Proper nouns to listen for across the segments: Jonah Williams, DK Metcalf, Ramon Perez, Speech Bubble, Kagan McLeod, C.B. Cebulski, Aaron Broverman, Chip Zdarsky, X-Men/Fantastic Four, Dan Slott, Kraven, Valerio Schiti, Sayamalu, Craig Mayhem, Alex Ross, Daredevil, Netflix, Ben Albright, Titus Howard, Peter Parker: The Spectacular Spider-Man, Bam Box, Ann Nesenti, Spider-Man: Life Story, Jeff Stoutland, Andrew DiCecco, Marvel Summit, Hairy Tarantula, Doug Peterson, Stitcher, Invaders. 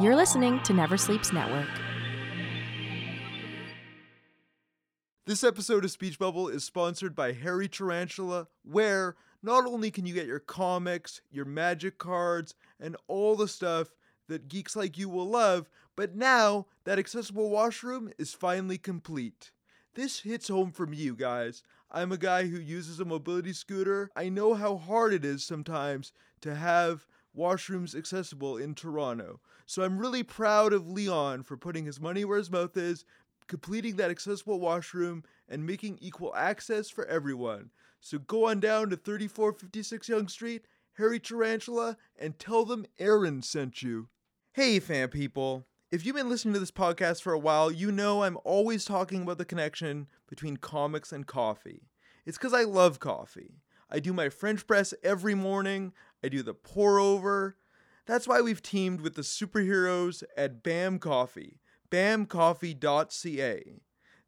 You're listening to Never Sleeps Network. This episode of Speech Bubble is sponsored by Hairy Tarantula, where not only can you get your comics, your magic cards, and all the stuff that geeks like you will love, but now that accessible washroom is finally complete. This hits home from you guys. I'm a guy who uses a mobility scooter. I know how hard it is sometimes to have washrooms accessible in Toronto. So I'm really proud of Leon for putting his money where his mouth is, completing that accessible washroom, and making equal access for everyone. So go on down to 3456 Yonge Street, Hairy Tarantula, and tell them Aaron sent you. Hey, fan people. If you've been listening to this podcast for a while, you know I'm always talking about the connection between comics and coffee. It's because I love coffee. I do my French press every morning. I do the pour over. That's why we've teamed with the superheroes at BAM Coffee, bamcoffee.ca.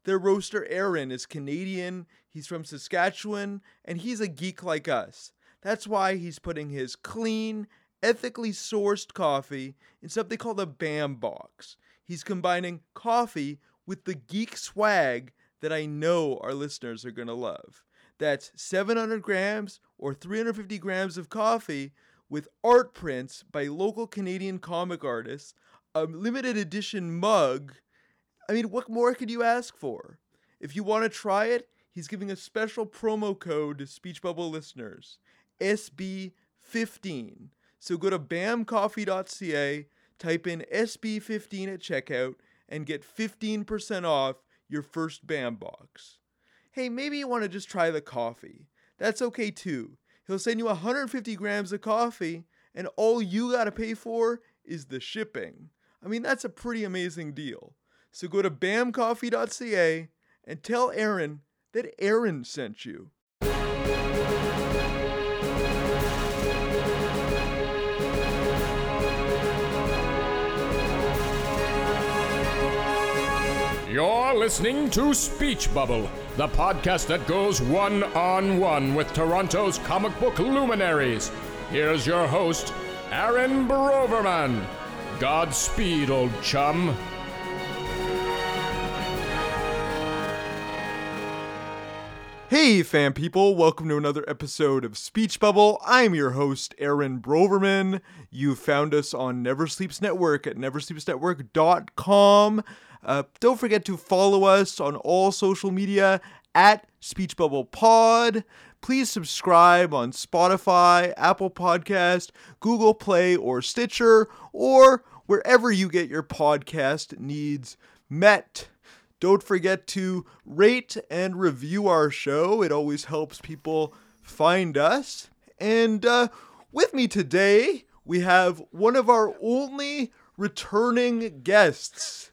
Their roaster Aaron is Canadian, he's from Saskatchewan, and he's a geek like us. That's why he's putting his clean, ethically sourced coffee in something called a BAM box. He's combining coffee with the geek swag that I know our listeners are going to love. That's 700 grams or 350 grams of coffee with art prints by local Canadian comic artists, a limited edition mug. I mean, what more could you ask for? If you want to try it, he's giving a special promo code to Speech Bubble listeners, SB15. So go to bamcoffee.ca, type in SB15 at checkout, and get 15% off your first BAM box. Hey, maybe you want to just try the coffee. That's okay too. He'll send you 150 grams of coffee, and all you gotta pay for is the shipping. I mean, that's a pretty amazing deal. So go to bamcoffee.ca and tell Aaron that Aaron sent you. You're listening to Speech Bubble, the podcast that goes one-on-one with Toronto's comic book luminaries. Here's your host, Aaron Broverman. Godspeed, old chum. Hey, fan people. Welcome to another episode of Speech Bubble. I'm your host, Aaron Broverman. You found us on Never Sleeps Network at neversleepsnetwork.com. Don't forget to follow us on all social media at Speech Bubble Pod. Please subscribe on Spotify, Apple Podcast, Google Play, or Stitcher, or wherever you get your podcast needs met. Don't forget to rate and review our show. It always helps people find us. And with me today, we have one of our only returning guests.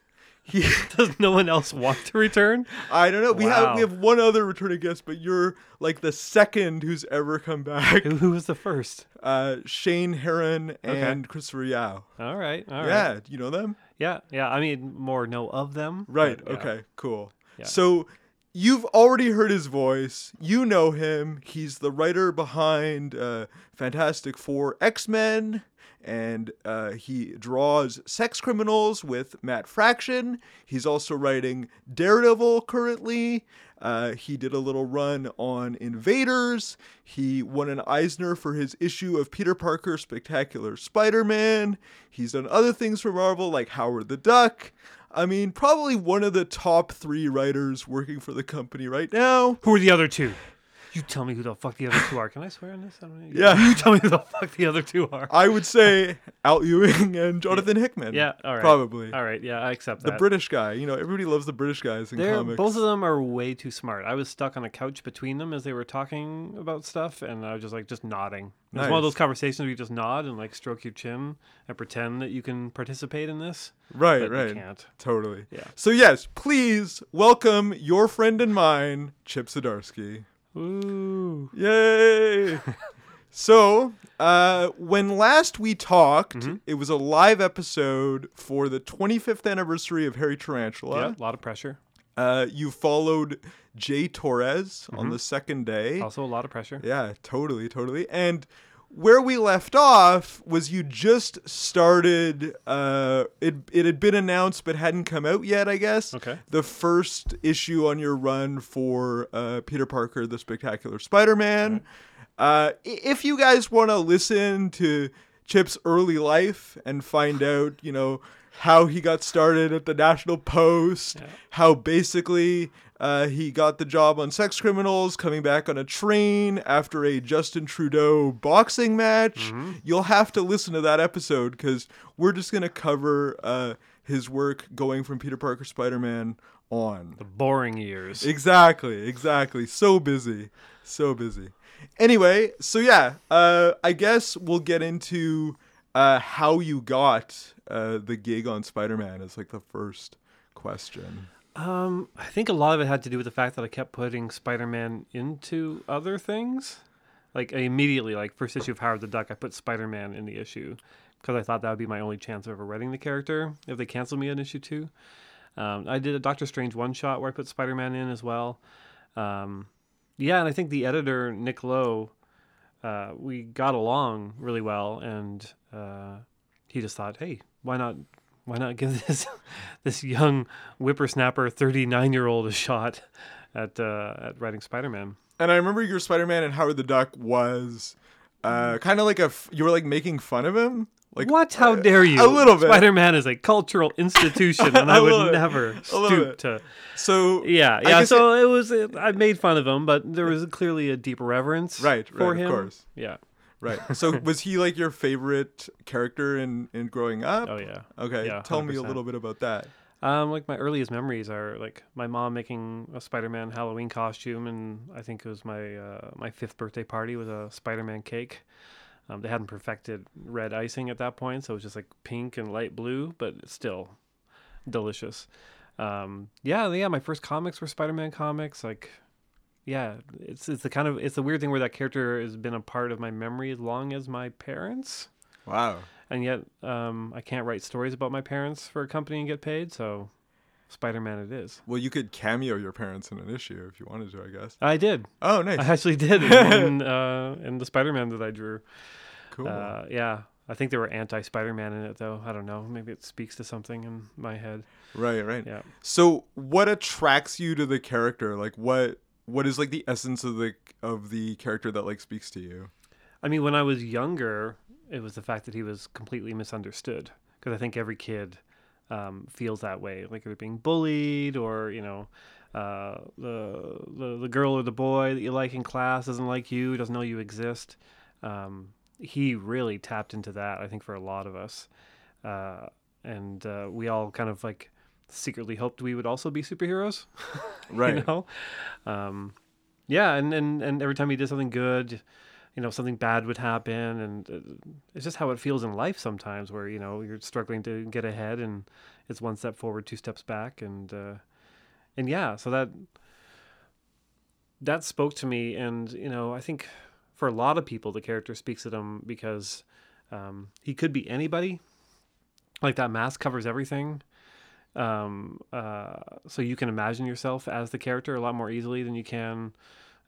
Does no one else want to return? I don't know. We have one other returning guest, but you're like the second who's ever come back. Who was the first? Shane Heron and Christopher Yao. All right. Yeah, you know them? Yeah. I mean, more know of them. Right. But, yeah. Okay. Cool. Yeah. So you've already heard his voice. You know him. He's the writer behind Fantastic Four, X-Men. And he draws Sex Criminals with Matt Fraction. He's also writing Daredevil currently. He did a little run on Invaders. He won an Eisner for his issue of Peter Parker: Spectacular Spider-Man. He's done other things for Marvel like Howard the Duck. I mean, probably one of the top three writers working for the company right now. Who are the other two? You tell me who the fuck the other two are. Can I swear on this? Yeah. You tell me who the fuck the other two are. I would say Al Ewing and Jonathan Hickman. Yeah, all right. Probably. All right, yeah, I accept that. The British guy. You know, everybody loves the British guys in comics. Both of them are way too smart. I was stuck on a couch between them as they were talking about stuff, and I was just nodding. It's nice. One of those conversations where you just nod and stroke your chin and pretend that you can participate in this. Right. You can't. Totally. Yeah. So yes, please welcome your friend and mine, Chip Zdarsky. Ooh. Yay. So, when last we talked, It was a live episode for the 25th anniversary of Hairy Tarantula. Yeah, a lot of pressure. You followed J. Torres on the second day. Also a lot of pressure. Yeah, totally. And where we left off was you just started, it had been announced but hadn't come out yet, I guess. Okay. The first issue on your run for Peter Parker, The Spectacular Spider-Man. Okay. If you guys want to listen to Chip's early life and find out, you know, how he got started at the National Post, yeah. how basically he got the job on Sex Criminals, coming back on a train after a Justin Trudeau boxing match. Mm-hmm. You'll have to listen to that episode because we're just going to cover his work going from Peter Parker Spider-Man on. The boring years. Exactly, exactly. So busy, so busy. Anyway, so yeah, I guess we'll get into how you got the gig on Spider-Man is like the first question. I think a lot of it had to do with the fact that I kept putting Spider-Man into other things. Like I immediately, like first issue of Howard the Duck, I put Spider-Man in the issue because I thought that would be my only chance of ever writing the character if they canceled me on issue 2. I did a Doctor Strange one-shot where I put Spider-Man in as well. Yeah, and I think the editor, Nick Lowe, we got along really well, and he just thought, hey, why not give this young whippersnapper 39-year-old a shot at writing Spider-Man? And I remember your Spider-Man and Howard the Duck was kind of like you were like making fun of him? Like, what? How dare you? A little bit. Spider-Man is a cultural institution, and I would never stoop to. So yeah. So it was. I made fun of him, but there was clearly a deep reverence for him. Of course. Yeah. Right. So was he like your favorite character in growing up? Oh yeah. Okay. Yeah, tell me a little bit about that. Like my earliest memories are like my mom making a Spider-Man Halloween costume, and I think it was my 5th birthday party with a Spider-Man cake. They hadn't perfected red icing at that point, so it was just like pink and light blue, but it's still delicious. My first comics were Spider-Man comics. Like, yeah, it's the weird thing where that character has been a part of my memory as long as my parents. Wow. And yet, I can't write stories about my parents for a company and get paid, so Spider-Man it is. Well, you could cameo your parents in an issue if you wanted to, I guess. I did. Oh, nice. I actually did in the Spider-Man that I drew. Cool. Yeah. I think there were anti-Spider-Man in it, though. I don't know. Maybe it speaks to something in my head. Right. Yeah. So what attracts you to the character? Like, what is, like, the essence of the character that, like, speaks to you? I mean, when I was younger, it was the fact that he was completely misunderstood. Because I think every kid feels that way, like they're being bullied, or you know, the girl or the boy that you like in class doesn't like you, doesn't know you exist. He really tapped into that, I think, for a lot of us, and we all kind of like secretly hoped we would also be superheroes, right? You know, and every time he did something good, you know, something bad would happen, and it's just how it feels in life sometimes where, you know, you're struggling to get ahead and it's one step forward, two steps back. And yeah, so that spoke to me. And, you know, I think for a lot of people, the character speaks to them because he could be anybody. Like that mask covers everything. So you can imagine yourself as the character a lot more easily than you can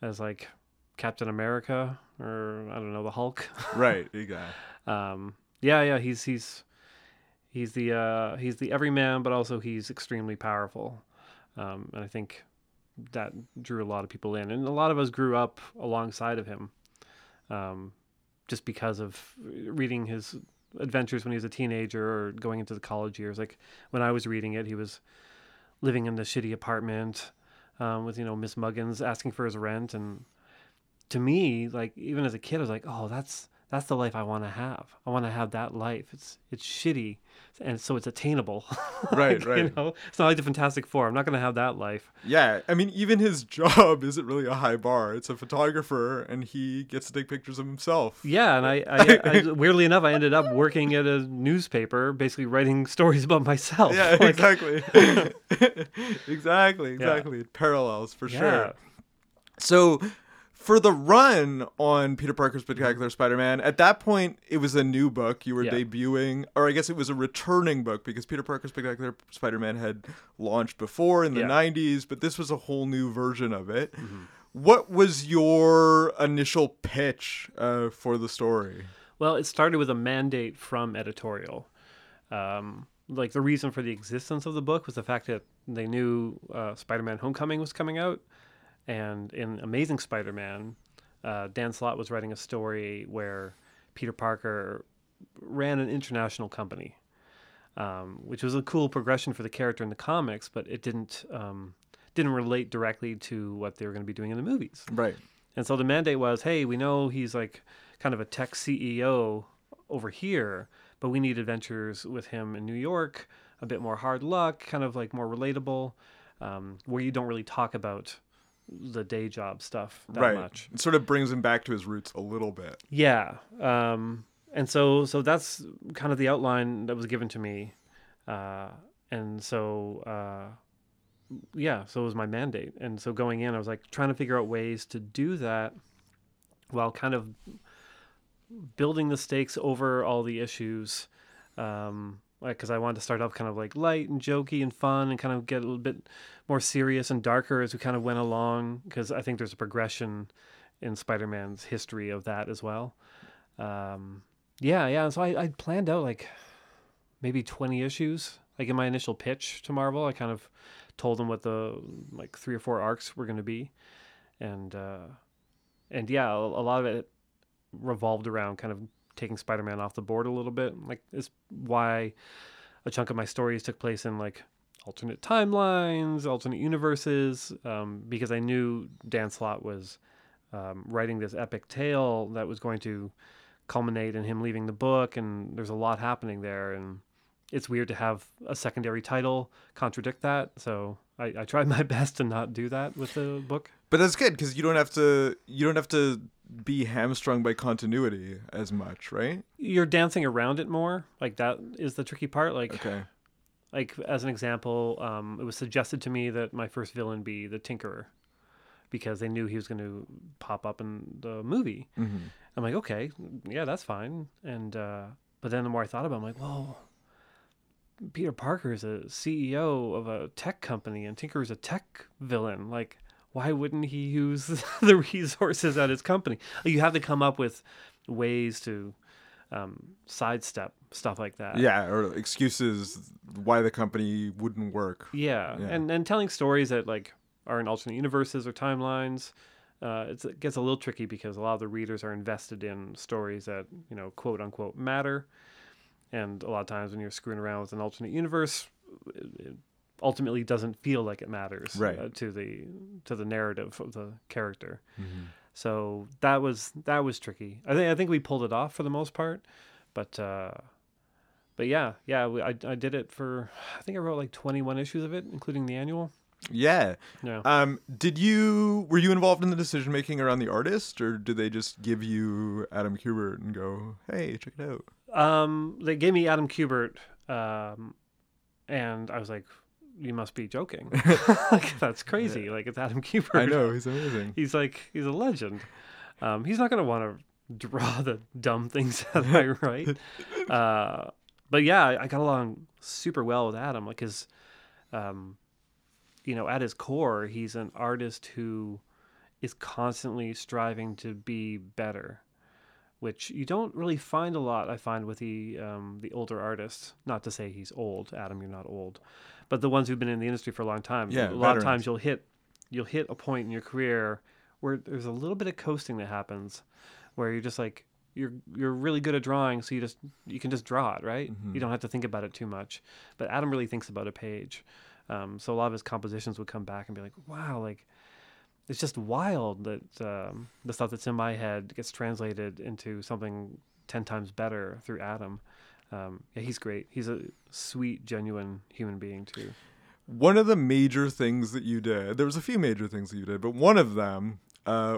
as like Captain America or I don't know, the Hulk. Right, you got it. He's the everyman, but also he's extremely powerful. And I think that drew a lot of people in, and a lot of us grew up alongside of him. Just because of reading his adventures when he was a teenager or going into the college years. Like when I was reading it, he was living in the shitty apartment with, you know, Miss Muggins asking for his rent, and to me, like even as a kid, I was like, "Oh, that's the life I want to have. I want to have that life. It's shitty, and so it's attainable." Right, like, right. You know, it's not like the Fantastic Four. I'm not going to have that life. Yeah, I mean, even his job isn't really a high bar. It's a photographer, and he gets to take pictures of himself. Yeah, and I weirdly enough, I ended up working at a newspaper, basically writing stories about myself. Yeah, like, exactly. exactly. Yeah. It parallels for sure. So. For the run on Peter Parker's Spectacular Spider-Man, at that point, it was a new book you were debuting, or I guess it was a returning book because Peter Parker's Spectacular Spider-Man had launched before in the 90s, but this was a whole new version of it. Mm-hmm. What was your initial pitch for the story? Well, it started with a mandate from editorial. Like, the reason for the existence of the book was the fact that they knew Spider-Man Homecoming was coming out. And in Amazing Spider-Man, Dan Slott was writing a story where Peter Parker ran an international company, which was a cool progression for the character in the comics, but it didn't relate directly to what they were going to be doing in the movies. Right. And so the mandate was, hey, we know he's like kind of a tech CEO over here, but we need adventures with him in New York, a bit more hard luck, kind of like more relatable, where you don't really talk about the day job stuff that much. It sort of brings him back to his roots a little bit. Yeah. And so that's kind of the outline that was given to me. So it was my mandate. And so going in, I was like trying to figure out ways to do that while kind of building the stakes over all the issues. Because I wanted to start off kind of like light and jokey and fun and kind of get a little bit more serious and darker as we kind of went along. Because I think there's a progression in Spider-Man's history of that as well. And so I planned out like maybe 20 issues. Like in my initial pitch to Marvel, I kind of told them what the like 3 or 4 arcs were going to be. And a lot of it revolved around kind of taking Spider-Man off the board a little bit. Like, it's why a chunk of my stories took place in like alternate timelines, alternate universes, because I knew Dan Slott was writing this epic tale that was going to culminate in him leaving the book, and there's a lot happening there, and it's weird to have a secondary title contradict that. So I tried my best to not do that with the book. But that's good, because you don't have to be hamstrung by continuity as much, right? You're dancing around it more. Like, that is the tricky part. Like, okay. Like, as an example, it was suggested to me that my first villain be the Tinkerer, because they knew he was going to pop up in the movie. Mm-hmm. I'm like, okay, yeah, that's fine. And but then the more I thought about it, I'm like, whoa. Peter Parker is a CEO of a tech company, and Tinker is a tech villain. Like, why wouldn't he use the resources at his company? Like, you have to come up with ways to sidestep stuff like that. Yeah, or excuses why the company wouldn't work. Yeah. And telling stories that like are in alternate universes or timelines, it gets a little tricky because a lot of the readers are invested in stories that, you know, quote unquote matter. And a lot of times when you're screwing around with an alternate universe, it ultimately doesn't feel like it matters to the narrative of the character. Mm-hmm. So that was tricky. I think we pulled it off for the most part, but I did it for, I think I wrote like 21 issues of it, including the annual. Yeah. Yeah. Were you involved in the decision making around the artist, or did they just give you Adam Kubert and go, hey, check it out? They gave me Adam Kubert, and I was like, you must be joking. Like, that's crazy. Yeah. Like, it's Adam Kubert. I know, he's amazing. He's a legend. He's not going to want to draw the dumb things that I write. But yeah, I got along super well with Adam. Like, his, you know, at his core, he's an artist who is constantly striving to be better, which you don't really find a lot, I find, with the older artists. Not to say he's old, Adam, you're not old, but the ones who've been in the industry for a long time. Yeah, a lot of times you'll hit a point in your career where there's a little bit of coasting that happens, where you're just like, you're really good at drawing, so you can just draw it, right? Mm-hmm. You don't have to think about it too much. But Adam really thinks about a page. So a lot of his compositions would come back and be like, wow, like, it's just wild that the stuff that's in my head gets translated into something 10 times better through Adam. He's great. He's a sweet, genuine human being too. One of the major things that you did, there was a few major things that you did, but one of them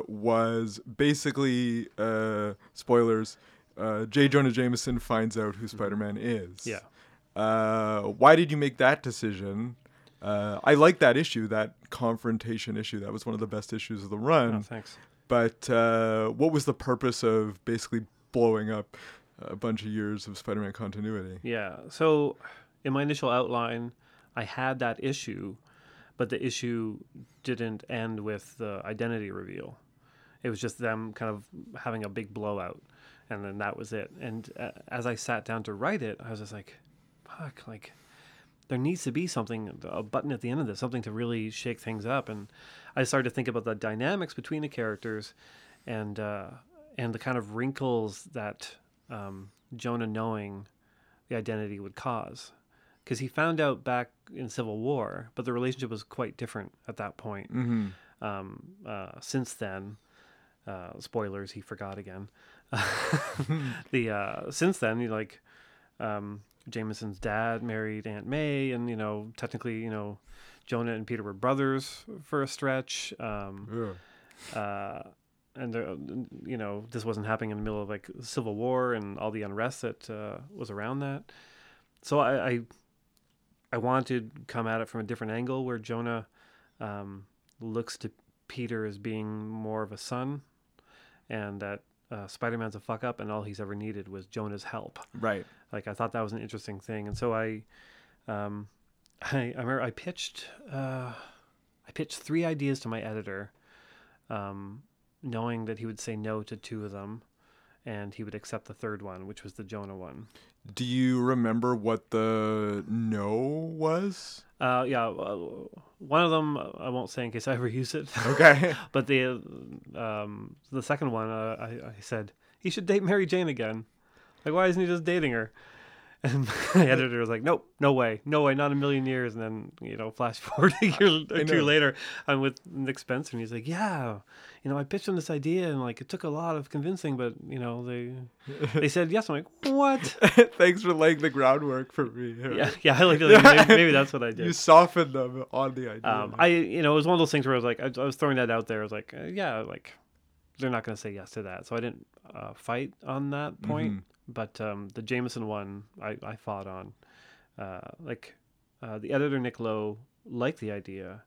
was basically, spoilers, J. Jonah Jameison finds out who Spider-Man is. Yeah. Why did you make that decision? I like that issue, that confrontation issue. That was one of the best issues of the run. Oh, thanks. But what was the purpose of basically blowing up a bunch of years of Spider-Man continuity? Yeah. So in my initial outline, I had that issue, but the issue didn't end with the identity reveal. It was just them kind of having a big blowout, and then that was it. And as I sat down to write it, I was just like, fuck, like, there needs to be something, a button at the end of this, something to really shake things up. And I started to think about the dynamics between the characters and the kind of wrinkles that Jonah knowing the identity would cause. Because he found out back in Civil War, but the relationship was quite different at that point. Mm-hmm. Since then, spoilers, he forgot again. Since then, you like Jameson's dad married Aunt May, and technically, Jonah and Peter were brothers for a stretch. And there, this wasn't happening in the middle of like Civil War and all the unrest that was around that. So I wanted to come at it from a different angle, where Jonah looks to Peter as being more of a son, and that Spider-Man's a fuck up, and all he's ever needed was Jonah's help. Right. Like, I thought that was an interesting thing, and so I remember I pitched three ideas to my editor, knowing that he would say no to two of them, and he would accept the third one, which was the Jonah one. Do you remember what the no was? One of them I won't say in case I ever use it. Okay. But the second one, I said, he should date Mary Jane again. Like, why isn't he just dating her? And my editor was like, nope, no way, not a million years. And then, flash forward a year or two later, I'm with Nick Spencer, and he's like, yeah, I pitched him this idea, and like, it took a lot of convincing, but they said yes. I'm like, what? Thanks for laying the groundwork for me. Yeah, I like to, maybe that's what I did. You softened them on the idea. It was one of those things where I was like, I was throwing that out there. I was like, they're not going to say yes to that, so I didn't fight on that point. Mm-hmm. But the Jameson one, I fought on. The editor, Nick Lowe, liked the idea.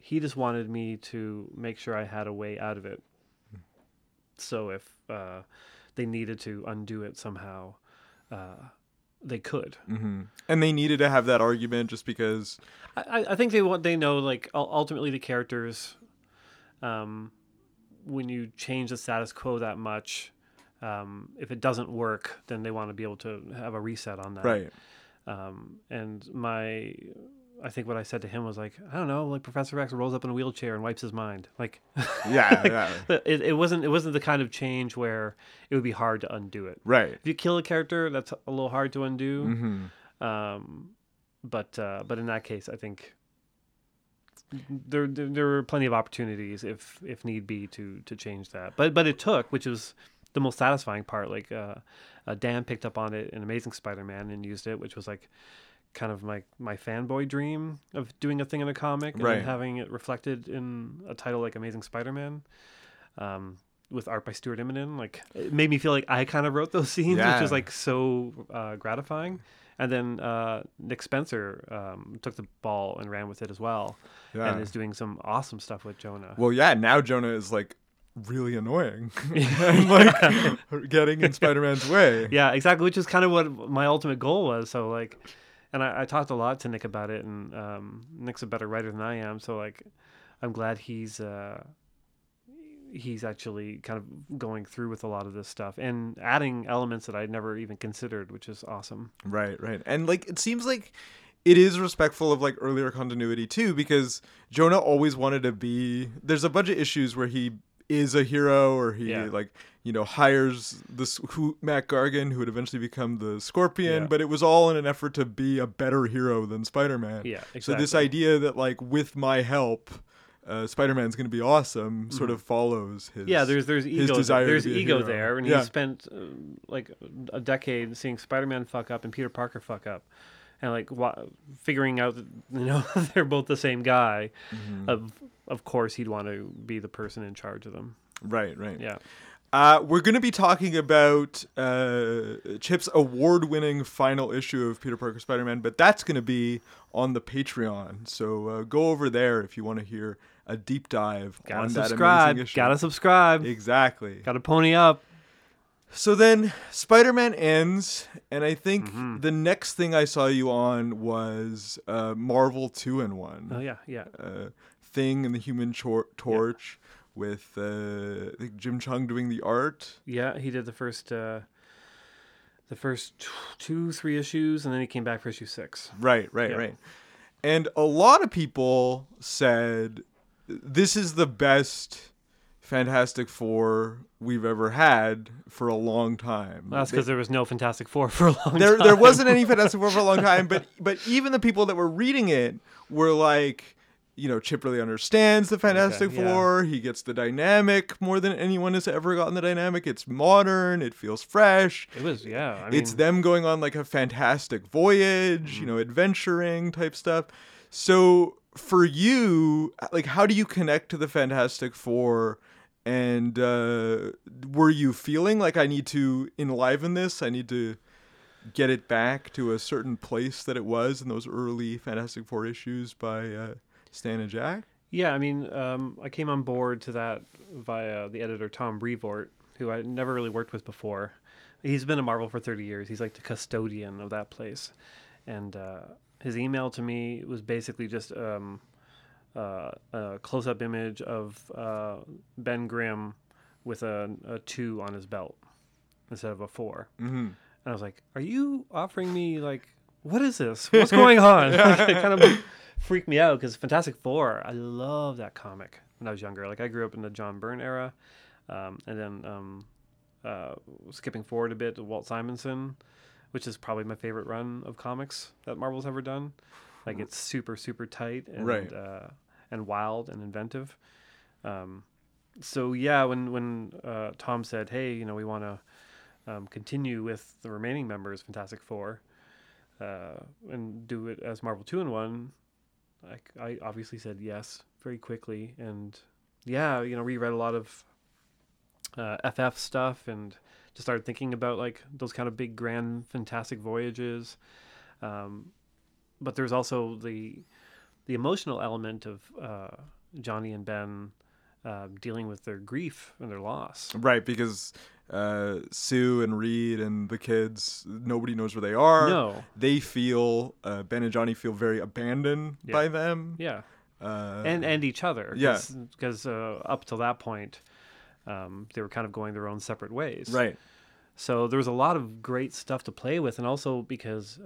He just wanted me to make sure I had a way out of it. So if they needed to undo it somehow, they could. Mm-hmm. And they needed to have that argument, just because... I think they know, like, ultimately the characters, when you change the status quo that much... if it doesn't work, then they want to be able to have a reset on that. Right. I think what I said to him was like, I don't know, like Professor X rolls up in a wheelchair and wipes his mind. Like, It wasn't the kind of change where it would be hard to undo it. Right. If you kill a character, that's a little hard to undo. Mm-hmm. But in that case, I think there were plenty of opportunities if need be to change that. But it took, which was the most satisfying part. Like Dan picked up on it in Amazing Spider-Man and used it, which was like kind of my fanboy dream of doing a thing in a comic and then having it reflected in a title like Amazing Spider-Man with art by Stuart Immonen. Like, it made me feel like I kind of wrote those scenes, which is like so gratifying. And then Nick Spencer took the ball and ran with it as well, and is doing some awesome stuff with Jonah. Well, yeah, now Jonah is like really annoying and like getting in Spider-Man's way, exactly, which is kind of what my ultimate goal was. So like, and I talked a lot to Nick about it, and Nick's a better writer than I am, so like I'm glad he's actually kind of going through with a lot of this stuff and adding elements that I'd never even considered, which is awesome. Right And like, it seems like it is respectful of like earlier continuity too, because Jonah always wanted to be, there's a bunch of issues where he is a hero, or he hires this Matt Gargan, who would eventually become the Scorpion, but it was all in an effort to be a better hero than Spider-Man. Yeah, exactly. So this idea that like, with my help, Spider-Man's going to be awesome, sort of follows his there's ego, there's ego there, and he spent like a decade seeing Spider-Man fuck up and Peter Parker fuck up, and like figuring out that, they're both the same guy. Mm-hmm. Of course, he'd want to be the person in charge of them. Right. Yeah. We're going to be talking about Chip's award-winning final issue of Peter Parker Spider-Man, but that's going to be on the Patreon. So go over there if you want to hear a deep dive on that amazing issue. Gotta subscribe. Exactly. Gotta pony up. So then Spider-Man ends, and I think the next thing I saw you on was Marvel 2-in-1. Oh, yeah, yeah. Thing and the Human Torch with I think Jim Cheung doing the art. Yeah, he did the first 2-3 issues, and then he came back for issue 6. Right. And a lot of people said this is the best Fantastic Four we've ever had for a long time. Well, that's because there was no Fantastic Four for a long time. There wasn't any Fantastic Four for a long time, but even the people that were reading it were like, you know, Chip really understands the Fantastic Four. Yeah. He gets the dynamic more than anyone has ever gotten the dynamic. It's modern. It feels fresh. It was, yeah. I mean, it's them going on like a fantastic voyage, you know, adventuring type stuff. So for you, like, how do you connect to the Fantastic Four? And were you feeling like, I need to enliven this? I need to get it back to a certain place that it was in those early Fantastic Four issues by Stan and Jack? Yeah, I mean, I came on board to that via the editor Tom Brevoort, who I never really worked with before. He's been at Marvel for 30 years. He's like the custodian of that place. And his email to me was basically just... a close-up image of Ben Grimm with a 2 on his belt instead of a 4. Mm-hmm. And I was like, are you offering me, like, what is this? What's going on? It kind of freaked me out because Fantastic Four, I love that comic when I was younger. Like, I grew up in the John Byrne era. And then skipping forward a bit to Walt Simonson, which is probably my favorite run of comics that Marvel's ever done. Like, it's super, super tight and and wild and inventive. So, yeah, when Tom said, hey, you know, we want to continue with the remaining members, Fantastic Four, and do it as Marvel 2-in-1, I obviously said yes very quickly. And, yeah, you know, reread a lot of FF stuff and just started thinking about, like, those kind of big, grand, fantastic voyages. But there's also the emotional element of Johnny and Ben dealing with their grief and their loss. Right, because Sue and Reed and the kids, nobody knows where they are. No. They feel, Ben and Johnny feel very abandoned by them. Yeah. And each other. Yes. Yeah. Because up till that point, they were kind of going their own separate ways. Right. So there was a lot of great stuff to play with. And also because...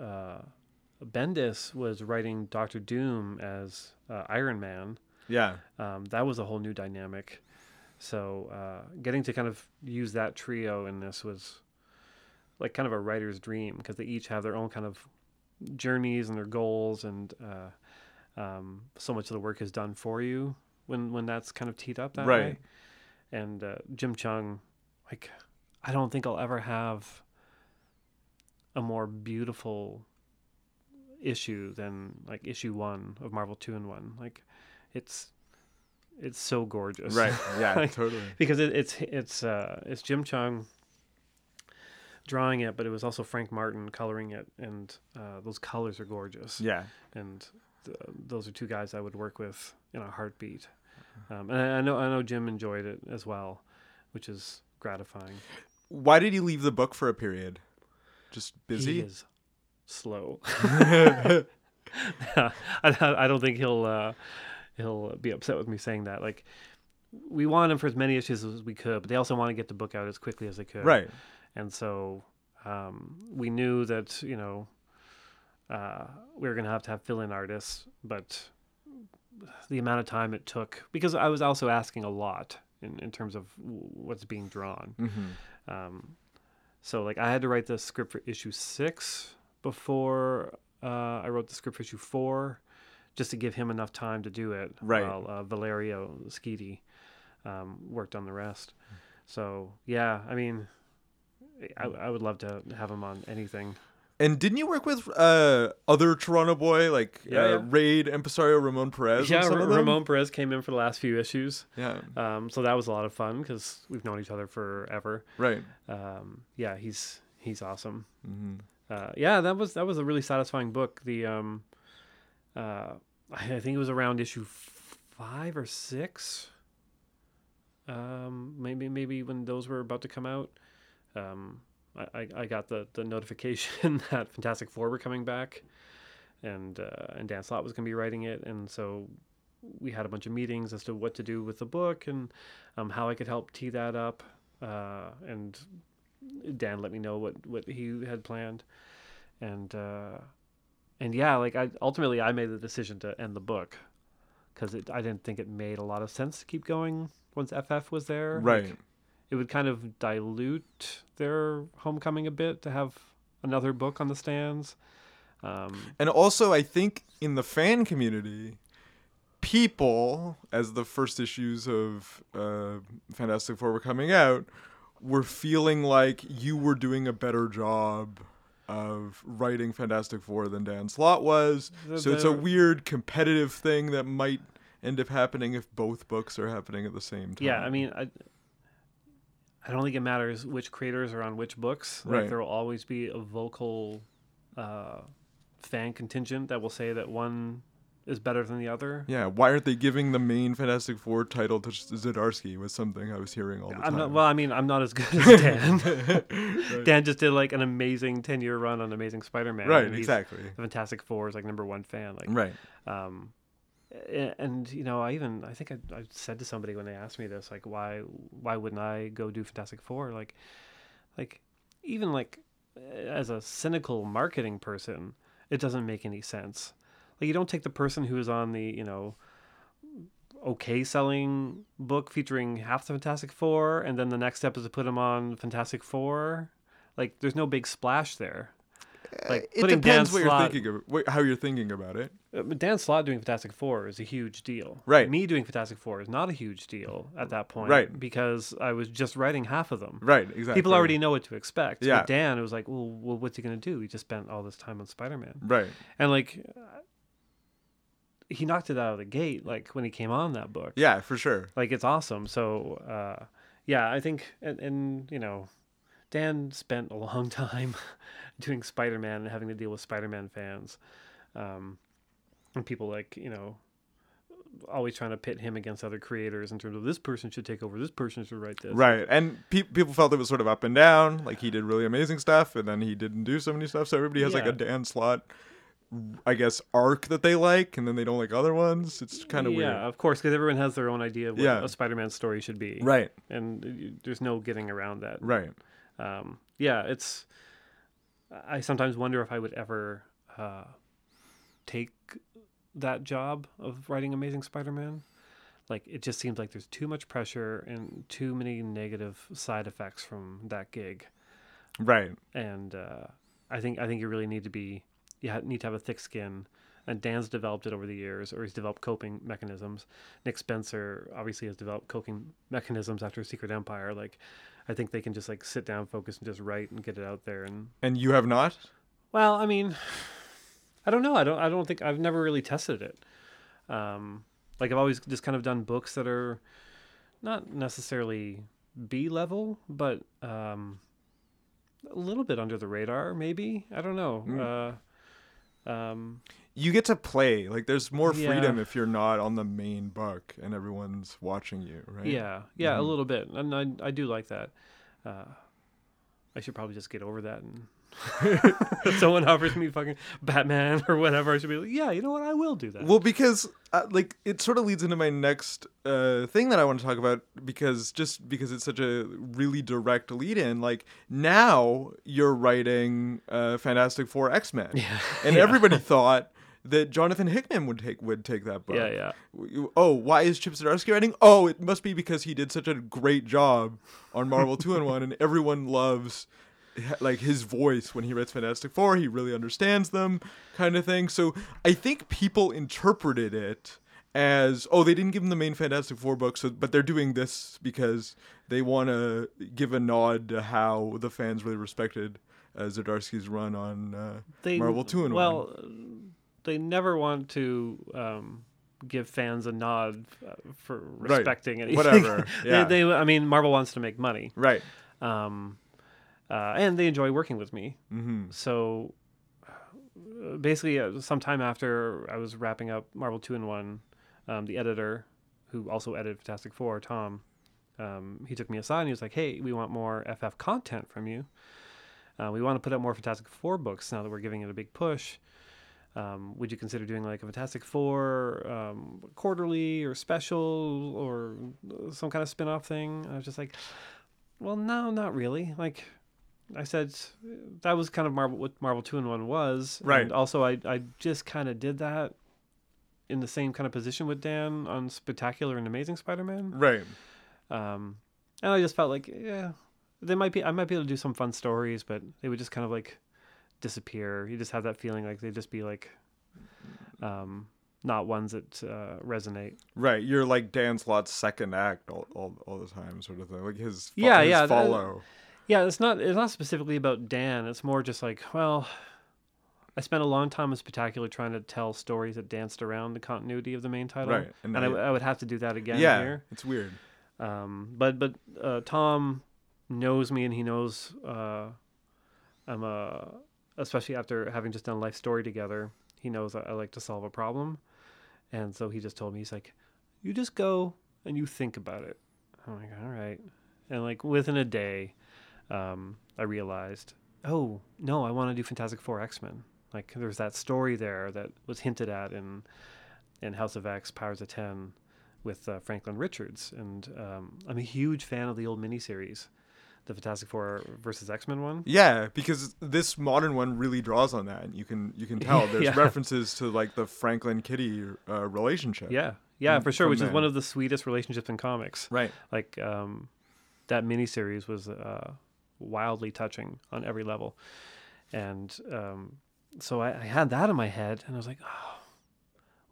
Bendis was writing Doctor Doom as Iron Man. Yeah. That was a whole new dynamic. So getting to kind of use that trio in this was like kind of a writer's dream because they each have their own kind of journeys and their goals, and so much of the work is done for you when that's kind of teed up that way. And Jim Cheung, like, I don't think I'll ever have a more beautiful issue than like issue 1 of Marvel 2-in-1. Like, it's so gorgeous, right? Yeah, like, totally. Because it's Jim Cheung drawing it, but it was also Frank Martin coloring it, and those colors are gorgeous. Yeah, and those are two guys I would work with in a heartbeat. And I know Jim enjoyed it as well, which is gratifying. Why did he leave the book for a period? Just busy. He is slow. I don't think he'll be upset with me saying that. Like, we wanted him for as many issues as we could, but they also want to get the book out as quickly as they could. Right. And so we knew that, you know, we were going to have fill-in artists, but the amount of time it took, because I was also asking a lot in terms of what's being drawn. Mm-hmm. So, like, I had to write the script for issue 6 before I wrote the script for issue 4, just to give him enough time to do it. Right. While Valerio Schiti worked on the rest. So, yeah, I mean, I would love to have him on anything. And didn't you work with other Toronto boy, like Raid, Empresario, Ramon Perez? Yeah, Ramon Perez came in for the last few issues. Yeah. So that was a lot of fun because we've known each other forever. Right. Yeah, he's awesome. Mm-hmm. Yeah, that was a really satisfying book. The I think it was around issue 5 or 6, maybe when those were about to come out. I got the notification that Fantastic Four were coming back, and Dan Slott was going to be writing it, and so we had a bunch of meetings as to what to do with the book and how I could help tee that up. And Dan let me know what he had planned, and yeah, like ultimately I made the decision to end the book because I didn't think it made a lot of sense to keep going once FF was there. Right. Like, it would kind of dilute their Homecoming a bit to have another book on the stands. And also, I think in the fan community, people, as the first issues of Fantastic Four were coming out, were feeling like you were doing a better job of writing Fantastic Four than Dan Slott was. So it's a weird competitive thing that might end up happening if both books are happening at the same time. Yeah, I mean, I don't think it matters which creators are on which books. Like, right. There will always be a vocal fan contingent that will say that one is better than the other. Yeah, why aren't they giving the main Fantastic Four title to Zdarsky was something I was hearing all the time. I'm not as good as Dan. Right. Dan just did like an amazing 10-year run on Amazing Spider-Man. Right, exactly. The Fantastic Four is like #1 fan. Like, right. And, you know, I said to somebody when they asked me this, like, why wouldn't I go do Fantastic Four? Like even like as a cynical marketing person, it doesn't make any sense. Like, you don't take the person who is on the, you know, okay selling book featuring half the Fantastic Four, and then the next step is to put them on Fantastic Four. Like, there's no big splash there. Like, it depends how you're thinking about it. Dan Slott doing Fantastic Four is a huge deal. Right. Me doing Fantastic Four is not a huge deal at that point. Right. Because I was just writing half of them. Right, exactly. People already know what to expect. Yeah. But Dan, it was like, well, what's he going to do? He just spent all this time on Spider-Man. Right. And, like, he knocked it out of the gate, like, when he came on that book. Yeah, for sure. Like, it's awesome. So, yeah, I think, and you know, Dan spent a long time doing Spider-Man and having to deal with Spider-Man fans, and people like, you know, always trying to pit him against other creators in terms of this person should take over, this person should write this. Right, and people felt it was sort of up and down. Like, he did really amazing stuff, and then he didn't do so many stuff. So everybody has like a Dan Slott, I guess, arc that they like, and then they don't like other ones. It's kind of weird. Yeah, of course, because everyone has their own idea of what a Spider-Man story should be. Right, and there's no getting around that. Right. Yeah, it's. I sometimes wonder if I would ever take that job of writing Amazing Spider-Man. Like, it just seems like there's too much pressure and too many negative side effects from that gig. Right. And I think you really need to have a thick skin. And Dan's developed it over the years, or he's developed coping mechanisms. Nick Spencer obviously has developed coping mechanisms after Secret Empire. Like, I think they can just like sit down, focus, and just write and get it out there. And you have not? Well, I mean, I don't know. I don't think I've never really tested it. Like, I've always just kind of done books that are not necessarily B level, but a little bit under the radar, maybe. I don't know. You get to play. Like, there's more freedom if you're not on the main book and everyone's watching you, right? Yeah, yeah, mm-hmm. A little bit. And I do like that. I should probably just get over that. And if someone offers me fucking Batman or whatever, I should be like, yeah, you know what? I will do that. Well, because like, it sort of leads into my next thing that I want to talk about, because it's such a really direct lead-in. Like, now you're writing Fantastic Four X-Men, and everybody thought that Jonathan Hickman would take that book. Yeah, yeah. Oh, why is Chip Zdarsky writing? Oh, it must be because he did such a great job on Marvel 2-in-1, and everyone loves, like, his voice when he writes Fantastic Four. He really understands them, kind of thing. So I think people interpreted it as, oh, they didn't give him the main Fantastic Four book, so but they're doing this because they want to give a nod to how the fans really respected Zdarsky's run on Marvel 2-in-1. Well, they never want to give fans a nod for respecting anything. Whatever. Yeah. I mean, Marvel wants to make money. Right. And they enjoy working with me. Mm-hmm. So basically, sometime after I was wrapping up Marvel 2-in-1, the editor, who also edited Fantastic Four, Tom, he took me aside and he was like, hey, we want more FF content from you. We want to put out more Fantastic Four books now that we're giving it a big push. Would you consider doing like a Fantastic Four quarterly or special or some kind of spin-off thing? I was just like, well, no, not really. Like I said, that was kind of Marvel, what Marvel 2-in-1 was. Right. And also, I just kind of did that in the same kind of position with Dan on Spectacular and Amazing Spider-Man. Right. And I just felt like, yeah, I might be able to do some fun stories, but they would just kind of like disappear. You just have that feeling like they'd just be like, not ones that resonate. Right. You're like Dan Slott's second act all the time, sort of thing. Like his follow. Yeah, it's not specifically about Dan. It's more just like, well, I spent a long time in Spectacular trying to tell stories that danced around the continuity of the main title. Right. And I would have to do that again here. It's weird. But Tom knows me, and he knows I'm especially after having just done Life Story together, he knows I like to solve a problem. And so he just told me, he's like, you just go and you think about it. I'm like, all right. And like within a day, I realized, oh no, I want to do Fantastic Four X-Men. Like there's that story there that was hinted at in House of X, Powers of 10 with Franklin Richards. And I'm a huge fan of the old miniseries, the Fantastic Four versus X-Men one. Yeah, because this modern one really draws on that. You can tell there's references to like the Franklin Kitty relationship. Yeah, for sure, which is one of the sweetest relationships in comics. Right. Like that miniseries was wildly touching on every level. And so I had that in my head, and I was like, oh,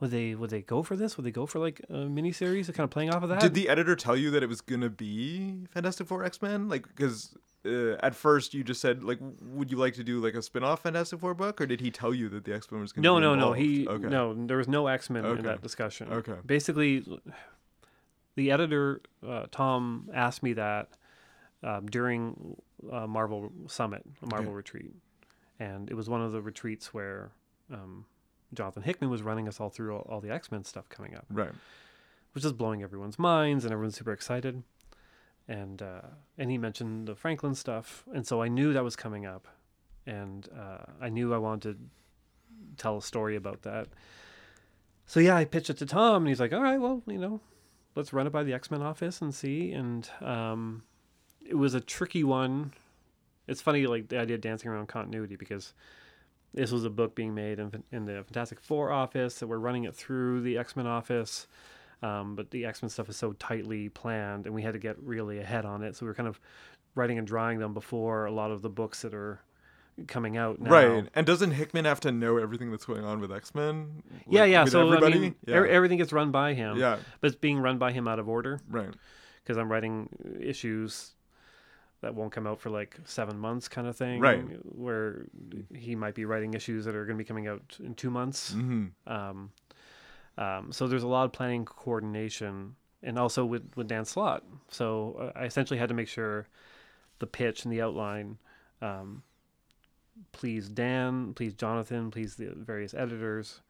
Would they go for this? Would they go for like a miniseries? Kind of playing off of that. Did the editor tell you that it was gonna be Fantastic Four X-Men? Like, because at first you just said like, would you like to do like a spin-off Fantastic Four book, or did he tell you that the X-Men was gonna? No. There was no X-Men in that discussion. Okay. Basically, the editor Tom asked me that during Marvel Summit, a Marvel retreat, and it was one of the retreats where. Jonathan Hickman was running us all through all the X-Men stuff coming up. Right. Which is blowing everyone's minds, and everyone's super excited. And he mentioned the Franklin stuff. And so I knew that was coming up. And I knew I wanted to tell a story about that. So yeah, I pitched it to Tom, and he's like, all right, well, let's run it by the X-Men office and see. And it was a tricky one. It's funny, like, the idea of dancing around continuity, because this was a book being made in the Fantastic Four office that we're running it through the X-Men office. But the X-Men stuff is so tightly planned, and we had to get really ahead on it. So we were kind of writing and drawing them before a lot of the books that are coming out now. Right. And doesn't Hickman have to know everything that's going on with X-Men? Like, yeah. So everybody? Everything gets run by him. Yeah. But it's being run by him out of order. Right. Because I'm writing issues that won't come out for like 7 months kind of thing. Right. Where he might be writing issues that are going to be coming out in 2 months. Mm-hmm. So there's a lot of planning coordination, and also with Dan Slott. So I essentially had to make sure the pitch and the outline pleased Dan, pleased Jonathan, pleased the various editors,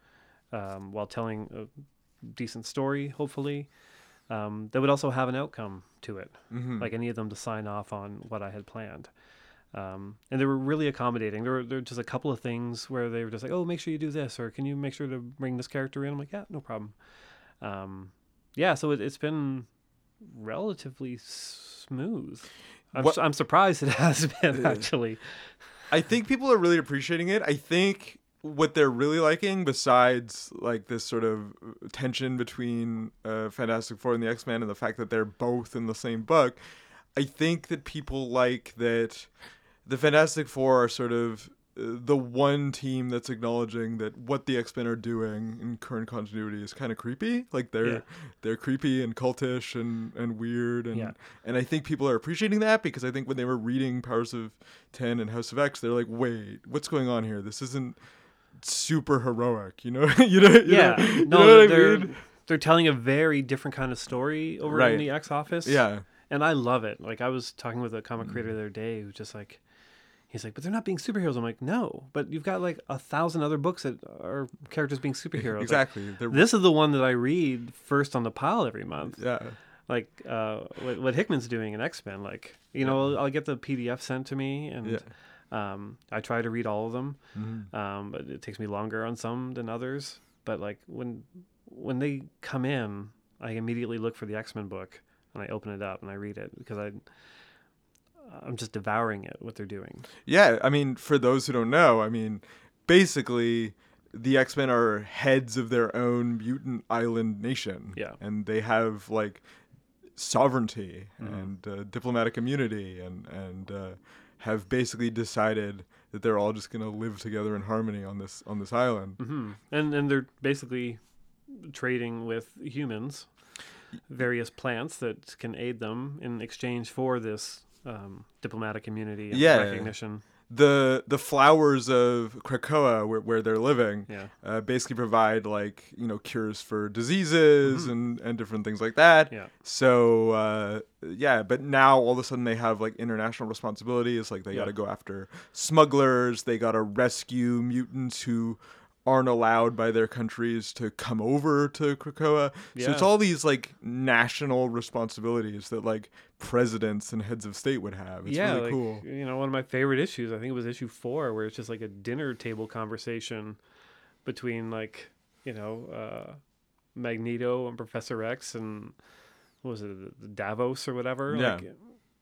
while telling a decent story, hopefully. That would also have an outcome to it, like I needed them to sign off on what I had planned. And they were really accommodating. There were just a couple of things where they were just like, oh, make sure you do this, or can you make sure to bring this character in? I'm like, yeah, no problem. So it's been relatively smooth. I'm surprised it has been, actually. I think people are really appreciating it. I think what they're really liking, besides like this sort of tension between Fantastic Four and the X-Men and the fact that they're both in the same book, I think that people like that the Fantastic Four are sort of the one team that's acknowledging that what the X-Men are doing in current continuity is kind of creepy. Like they're creepy and cultish and weird. And I think people are appreciating that, because I think when they were reading Powers of 10 and House of X, they're like, wait, what's going on here? This isn't super heroic, They're telling a very different kind of story over in the X office. Yeah. And I love it. Like, I was talking with a comic creator the other day who's just like, he's like, but they're not being superheroes. I'm like, no, but you've got like 1,000 other books that are characters being superheroes. Exactly. Like, this is the one that I read first on the pile every month. Yeah. like what Hickman's doing in X-Men. Like, you know, I'll get the PDF sent to me, and I try to read all of them. Mm-hmm. But it takes me longer on some than others. But like when they come in, I immediately look for the X-Men book and I open it up and I read it because I'm just devouring it, what they're doing. Yeah, I mean, for those who don't know, I mean, basically the X-Men are heads of their own mutant island nation. Yeah. And they have, like, sovereignty and diplomatic immunity and have basically decided that they're all just going to live together in harmony on this island. Mm-hmm. And they're basically trading with humans, various plants that can aid them in exchange for this diplomatic immunity and recognition. The flowers of Krakoa, where they're living, basically provide, like, you know, cures for diseases and different things like that. Yeah. So, but now all of a sudden they have, like, international responsibilities. Like, they got to go after smugglers. They got to rescue mutants who aren't allowed by their countries to come over to Krakoa. Yeah. So it's all these, like, national responsibilities that, like, presidents and heads of state would have. It's really cool. You know, one of my favorite issues, I think it was issue 4, where it's just, like, a dinner table conversation between, like, you know, Magneto and Professor X and, what was it, Davos or whatever? Yeah. Like,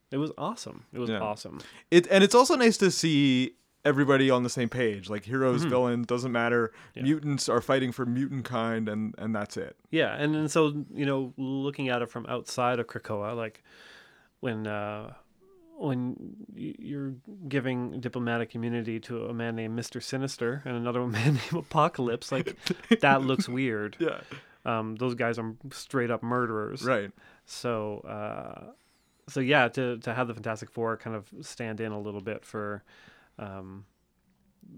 it was awesome. It was awesome. And it's also nice to see everybody on the same page, like heroes, villains, doesn't matter. Mutants are fighting for mutant kind, and that's it. Yeah, and so, you know, looking at it from outside of Krakoa, like when you're giving diplomatic immunity to a man named Mr. Sinister and another man named Apocalypse, like, that looks weird. Yeah, those guys are straight up murderers. Right. So, to have the Fantastic Four kind of stand in a little bit for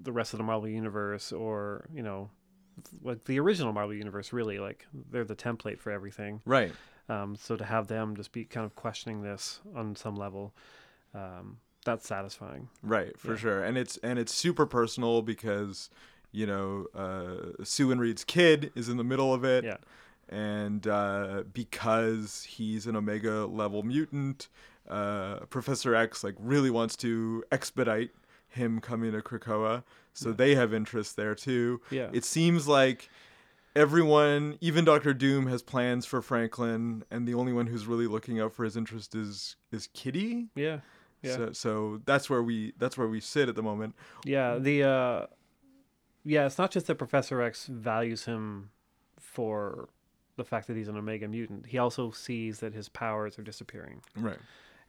the rest of the Marvel universe, or, you know, like the original Marvel universe, really, like, they're the template for everything. Right. So to have them just be kind of questioning this on some level, that's satisfying. Right. For sure. And it's super personal because, you know, Sue and Reed's kid is in the middle of it. Yeah. And, because he's an Omega level mutant, Professor X, like, really wants to expedite him coming to Krakoa, so they have interest there too. Yeah. It seems like everyone, even Dr. Doom, has plans for Franklin, and the only one who's really looking out for his interest is Kitty. Yeah. Yeah. So that's where we sit at the moment. Yeah, it's not just that Professor X values him for the fact that he's an Omega mutant. He also sees that his powers are disappearing. Right.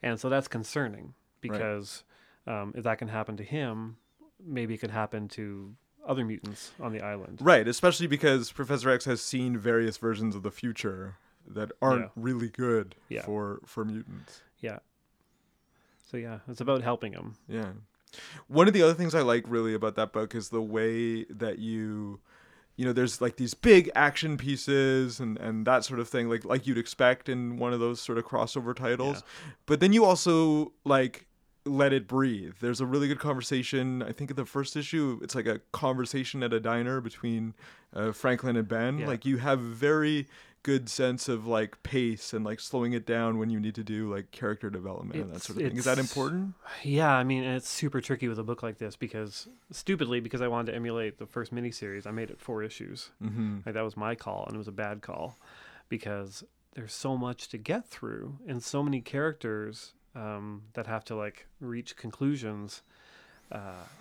And so that's concerning because if that can happen to him, maybe it could happen to other mutants on the island. Right, especially because Professor X has seen various versions of the future that aren't really good for mutants. Yeah. So, it's about helping them. Yeah. One of the other things I like really about that book is the way that you know, there's, like, these big action pieces and that sort of thing, like you'd expect in one of those sort of crossover titles. Yeah. But then you also, like, let it breathe. There's a really good conversation, I think, in the first issue. It's like a conversation at a diner between Franklin and Ben. Yeah. Like, you have very good sense of, like, pace and, like, slowing it down when you need to do, like, character development and that sort of thing. Is that important? Yeah, I mean, it's super tricky with a book like this because, stupidly, because I wanted to emulate the first miniseries, I made it 4 issues. Mm-hmm. Like, that was my call, and it was a bad call because there's so much to get through and so many characters that have to, like, reach conclusions.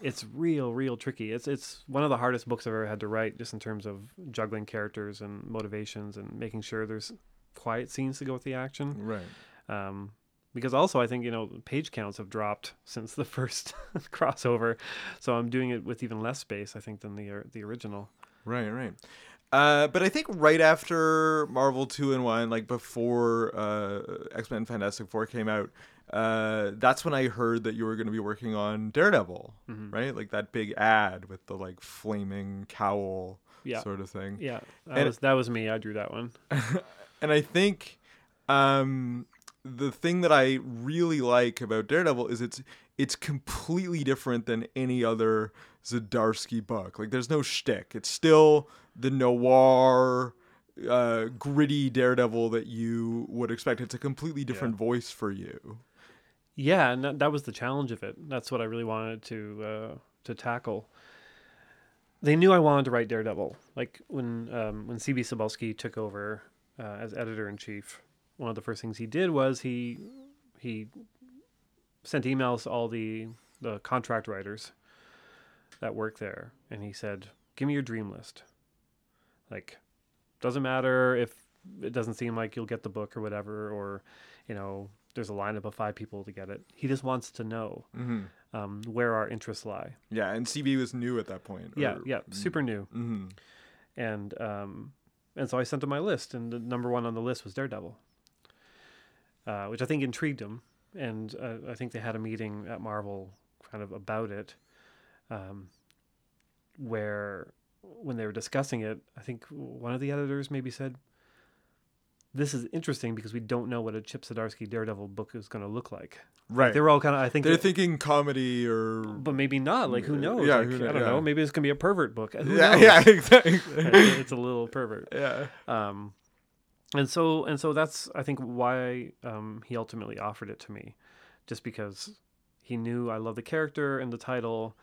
It's real tricky. It's one of the hardest books I've ever had to write, just in terms of juggling characters and motivations and making sure there's quiet scenes to go with the action. Right. Because also I think, you know, page counts have dropped since the first crossover, so I'm doing it with even less space, I think, than the original. Right. But I think right after Marvel 2-in-1, like before X-Men Fantastic Four came out, that's when I heard that you were going to be working on Daredevil, right? Like that big ad with the, like, flaming cowl sort of thing. Yeah, that was me. I drew that one. And I think the thing that I really like about Daredevil is it's completely different than any other Zdarsky book. Like, there's no shtick. It's still the noir gritty Daredevil that you would expect. It's a completely different voice for you. Yeah, and that was the challenge of it. That's what I really wanted to tackle. They knew I wanted to write Daredevil. Like when C.B. Cebulski took over as editor-in-chief, one of the first things he did was he sent emails to all the contract writers that work there, and he said, "Give me your dream list. Like, doesn't matter if it doesn't seem like you'll get the book or whatever, or you know, there's a lineup of 5 people to get it. He just wants to know where our interests lie." Yeah, and CB was new at that point. Super new. Mm-hmm. And so I sent him my list, and the number one on the list was Daredevil, which I think intrigued him. And I think they had a meeting at Marvel kind of about it, where when they were discussing it, I think one of the editors maybe said, "This is interesting because we don't know what a Chip Zdarsky Daredevil book is going to look like." Right. Like they were all kind of, I think they're thinking comedy or, but maybe not. Like who knows? Yeah, like, I don't know. Maybe it's going to be a pervert book. Who knows? Exactly. It's a little pervert. Yeah. And so that's, I think, why he ultimately offered it to me, just because he knew I love the character and the title,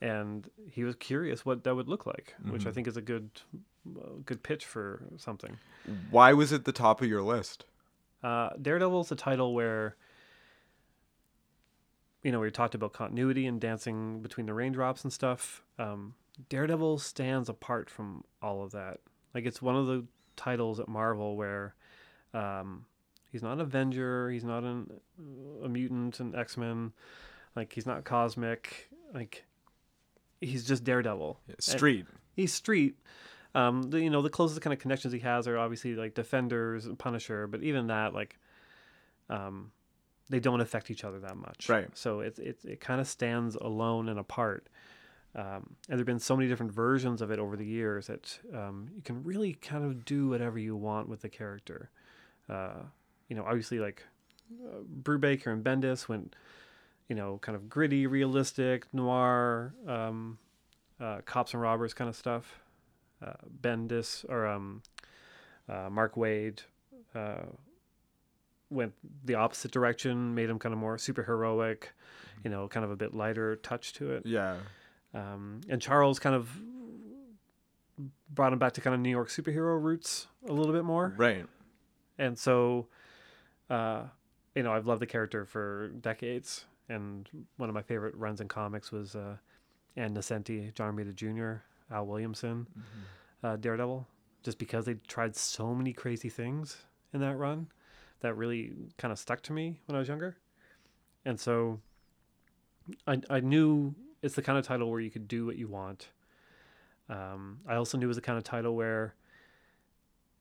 and he was curious what that would look like, which I think is a good pitch for something. Why was it the top of your list? Daredevil's a title where, you know, we talked about continuity and dancing between the raindrops and stuff. Daredevil stands apart from all of that. Like, it's one of the titles at Marvel where he's not an Avenger, he's not a mutant in X-Men, like he's not cosmic, like he's just Daredevil. Street. And he's street. You know, the closest kind of connections he has are obviously like Defenders and Punisher, but even that, like, they don't affect each other that much. Right. So it kind of stands alone and apart. And there've been so many different versions of it over the years that you can really kind of do whatever you want with the character. You know, obviously like Brubaker and Bendis went, you know, kind of gritty, realistic, noir, cops and robbers kind of stuff. Bendis or Mark Waid went the opposite direction, made him kind of more superheroic, you know, kind of a bit lighter touch to it. Yeah. And Charles kind of brought him back to kind of New York superhero roots a little bit more. Right. And so, you know, I've loved the character for decades. And one of my favorite runs in comics was Ann Nesenti, John Romita Jr., Al Williamson, Daredevil, just because they tried so many crazy things in that run that really kind of stuck to me when I was younger. And so I knew it's the kind of title where you could do what you want. I also knew it was the kind of title where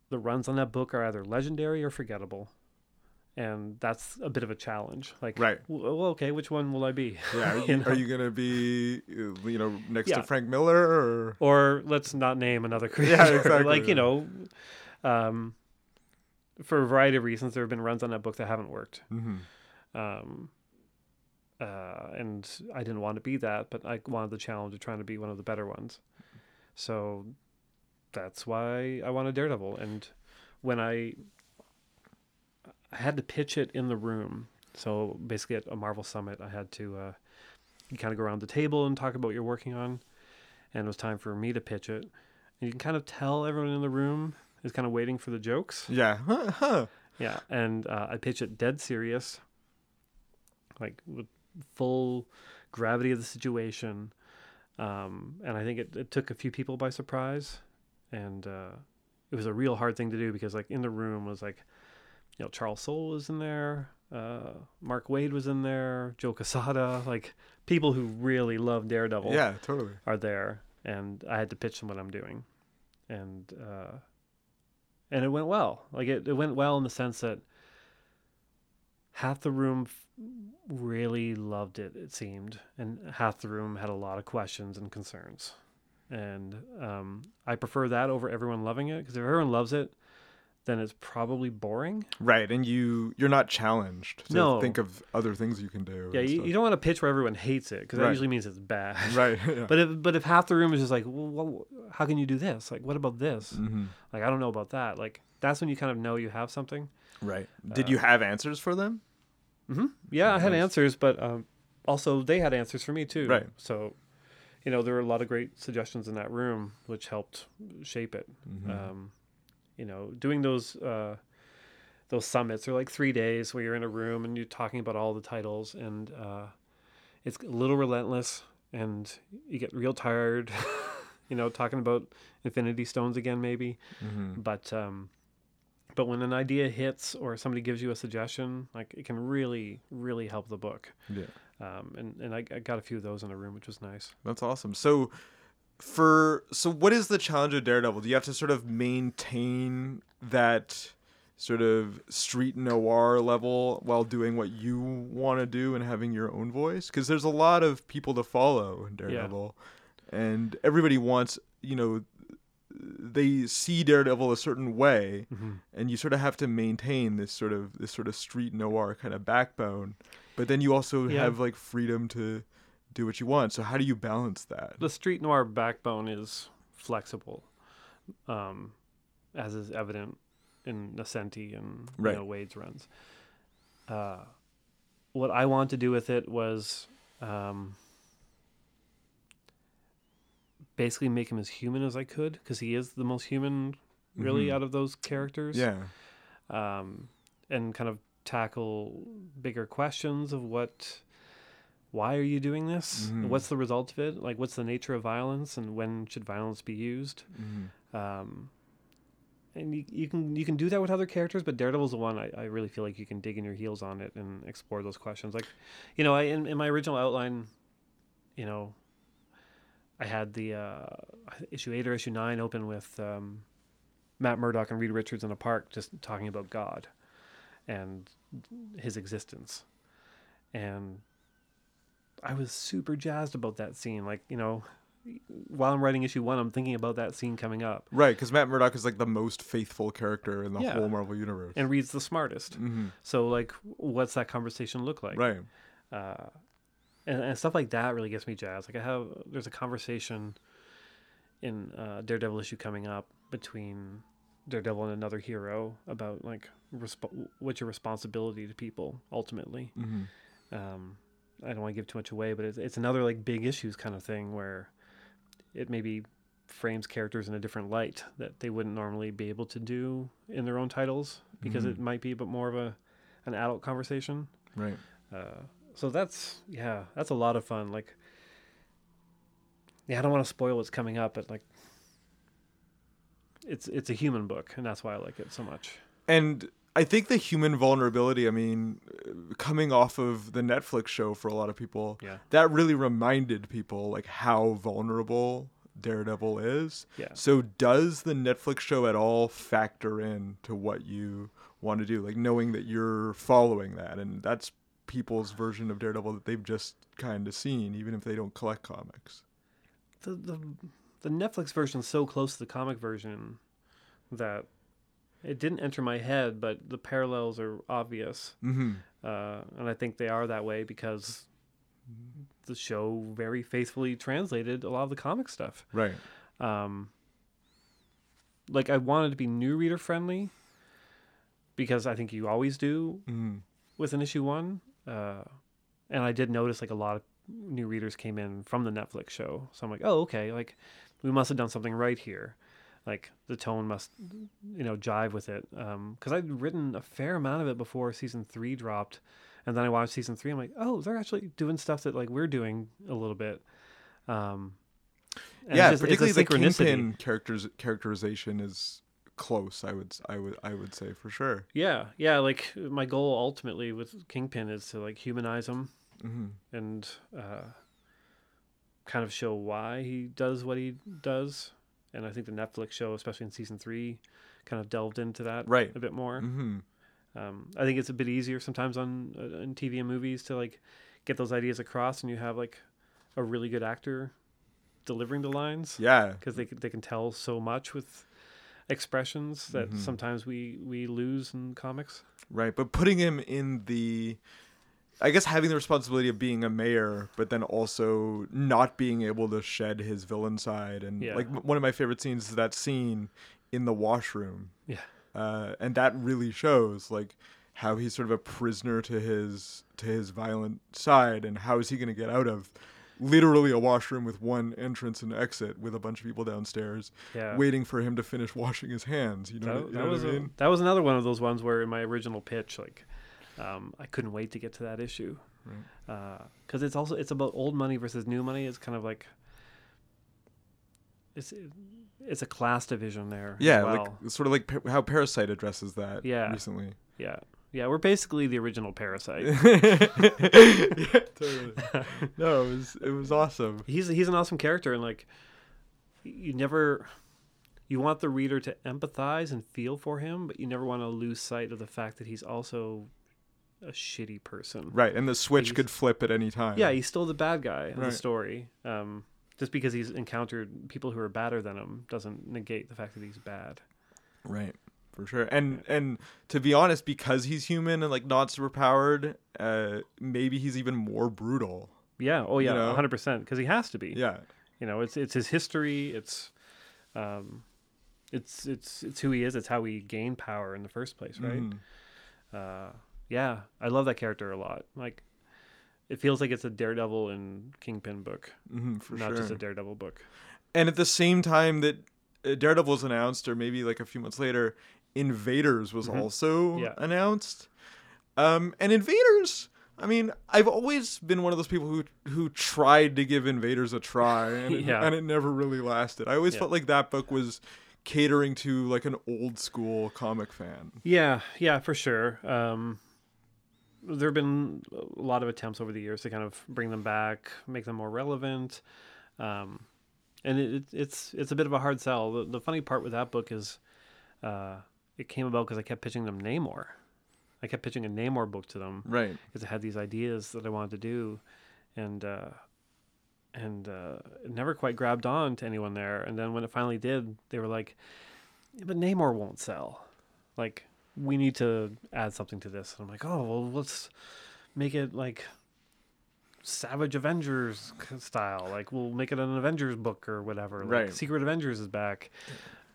the runs on that book are either legendary or forgettable. And that's a bit of a challenge. Like, right. Well, okay, which one will I be? Yeah, are you going to be, you know, next to Frank Miller? Or let's not name another creator. Yeah, exactly. Like, you know, for a variety of reasons, there have been runs on that book that haven't worked. Mm-hmm. And I didn't want to be that, but I wanted the challenge of trying to be one of the better ones. So that's why I wanted Daredevil. And when I had to pitch it in the room. So basically at a Marvel Summit, I had to kind of go around the table and talk about what you're working on. And it was time for me to pitch it. And you can kind of tell everyone in the room is kind of waiting for the jokes. Yeah. Yeah. And I pitch it dead serious, like with full gravity of the situation. And I think it took a few people by surprise. And it was a real hard thing to do because like in the room was like, you know, Charles Soule was in there, Mark Waid was in there, Joe Quesada, like people who really love Daredevil are there. And I had to pitch them what I'm doing. And it went well. Like it went well in the sense that half the room really loved it, it seemed. And half the room had a lot of questions and concerns. And I prefer that over everyone loving it, because if everyone loves it, then it's probably boring. Right, and you're not challenged to think of other things you can do. Yeah, you don't want a pitch where everyone hates it, because that usually means it's bad. Right. Yeah. But if half the room is just like, well, how can you do this? Like, what about this? Mm-hmm. Like, I don't know about that. Like, that's when you kind of know you have something. Right. Did you have answers for them? Mm-hmm. Yeah, nice. I had answers, but also they had answers for me too. Right. So, there were a lot of great suggestions in that room, which helped shape it. Mm-hmm. Doing those summits are like 3 days where you're in a room and you're talking about all the titles, and it's a little relentless, and you get real tired, talking about Infinity Stones again, maybe. Mm-hmm. But when an idea hits or somebody gives you a suggestion, like, it can really, really help the book. Yeah. And I got a few of those in a room, which was nice. That's awesome. So what is the challenge of Daredevil? Do you have to sort of maintain that sort of street noir level while doing what you want to do and having your own voice? Because there's a lot of people to follow in Daredevil, and everybody wants, they see Daredevil a certain way, mm-hmm. and you sort of have to maintain this sort of street noir kind of backbone, but then you also have like freedom to do what you want. So how do you balance that? The street noir backbone is flexible, as is evident in Nascenti and Wade's runs. What I want to do with it was basically make him as human as I could, because he is the most human, really, mm-hmm. out of those characters. Yeah. And kind of tackle bigger questions of why are you doing this? Mm-hmm. What's the result of it? Like, what's the nature of violence, and when should violence be used? Mm-hmm. And you can do that with other characters, but Daredevil's the one I really feel like you can dig in your heels on it and explore those questions. Like, in my original outline, I had the issue 8 or issue 9 open with Matt Murdock and Reed Richards in a park just talking about God and his existence. And I was super jazzed about that scene. Like, while I'm writing issue 1, I'm thinking about that scene coming up. Right, because Matt Murdock is like the most faithful character in the whole Marvel universe. And Reed's the smartest. Mm-hmm. So, like, what's that conversation look like? Right. And stuff like that really gets me jazzed. Like, there's a conversation in Daredevil issue coming up between Daredevil and another hero about, like, what's your responsibility to people, ultimately. Mm-hmm. I don't want to give too much away, but it's another like big issues kind of thing where it maybe frames characters in a different light that they wouldn't normally be able to do in their own titles, because mm-hmm. it might be a bit more of an adult conversation. Right. So that's a lot of fun. Like, I don't want to spoil what's coming up, but like, it's a human book, and that's why I like it so much. And I think the human vulnerability, coming off of the Netflix show for a lot of people, that really reminded people like how vulnerable Daredevil is. Yeah. So does the Netflix show at all factor in to what you want to do? Like, knowing that you're following that, and that's people's version of Daredevil that they've just kind of seen, even if they don't collect comics. The Netflix version is so close to the comic version that it didn't enter my head, but the parallels are obvious. Mm-hmm. And I think they are that way because the show very faithfully translated a lot of the comic stuff. Right. Like, I wanted to be new reader friendly, because I think you always do mm-hmm. with an issue 1. And I did notice like a lot of new readers came in from the Netflix show. So I'm like, oh, okay. Like, we must have done something right here. Like, the tone must, jive with it. Because I'd written a fair amount of it before season 3 dropped. And then I watched season 3. I'm like, oh, they're actually doing stuff that, like, we're doing a little bit. Particularly the Kingpin characterization is close, I would say, for sure. Yeah, yeah. Like, my goal ultimately with Kingpin is to, like, humanize him. Mm-hmm. And kind of show why he does what he does. And I think the Netflix show, especially in season 3, kind of delved into that a bit more. Mm-hmm. I think it's a bit easier sometimes on TV and movies to like get those ideas across, and you have like a really good actor delivering the lines. Yeah, because they can tell so much with expressions that sometimes we lose in comics. Right, but putting him in the... I guess having the responsibility of being a mayor, but then also not being able to shed his villain side. And like one of my favorite scenes is that scene in the washroom. Yeah. And that really shows like how he's sort of a prisoner to his violent side, and how is he going to get out of literally a washroom with one entrance and exit with a bunch of people downstairs waiting for him to finish washing his hands. You know what I mean? That was another one of those ones where in my original pitch, like, I couldn't wait to get to that issue, because it's also about old money versus new money. It's kind of like it's a class division there. Yeah, well, like it's sort of like how Parasite addresses that. Recently. Yeah, we're basically the original Parasite. Totally. No, it was awesome. He's an awesome character, and like you want the reader to empathize and feel for him, but you never want to lose sight of the fact that he's also a shitty person. Right, and the switch could flip at any time. Yeah, he's still the bad guy in the story. Just because he's encountered people who are badder than him doesn't negate the fact that he's bad. Right, for sure. And to be honest, because he's human and like not superpowered, maybe he's even more brutal. Yeah, 100%, because he has to be. Yeah. You know, it's his history, it's who he is. It's how he gained power in the first place, right? Yeah, I love that character a lot. Like, it feels like it's a Daredevil and Kingpin book, not just a Daredevil book. And at the same time that Daredevil was announced, or maybe like a few months later, Invaders was also announced. And Invaders, I mean, I've always been one of those people who tried to give Invaders a try, and it never really lasted. I always felt like that book was catering to like an old school comic fan. Yeah, for sure. There have been a lot of attempts over the years to kind of bring them back, make them more relevant, and it's a bit of a hard sell. The funny part with that book is it came about because I kept pitching them Namor. I kept pitching a Namor book to them, right? Because I had these ideas that I wanted to do, and it never quite grabbed on to anyone there. And then when it finally did, they were like, yeah, "But Namor won't sell. Like, we need to add something to this." And I'm like, "Oh, well, let's make it like Savage Avengers style. Like, we'll make it an Avengers book or whatever. Like, right? Secret Avengers is back."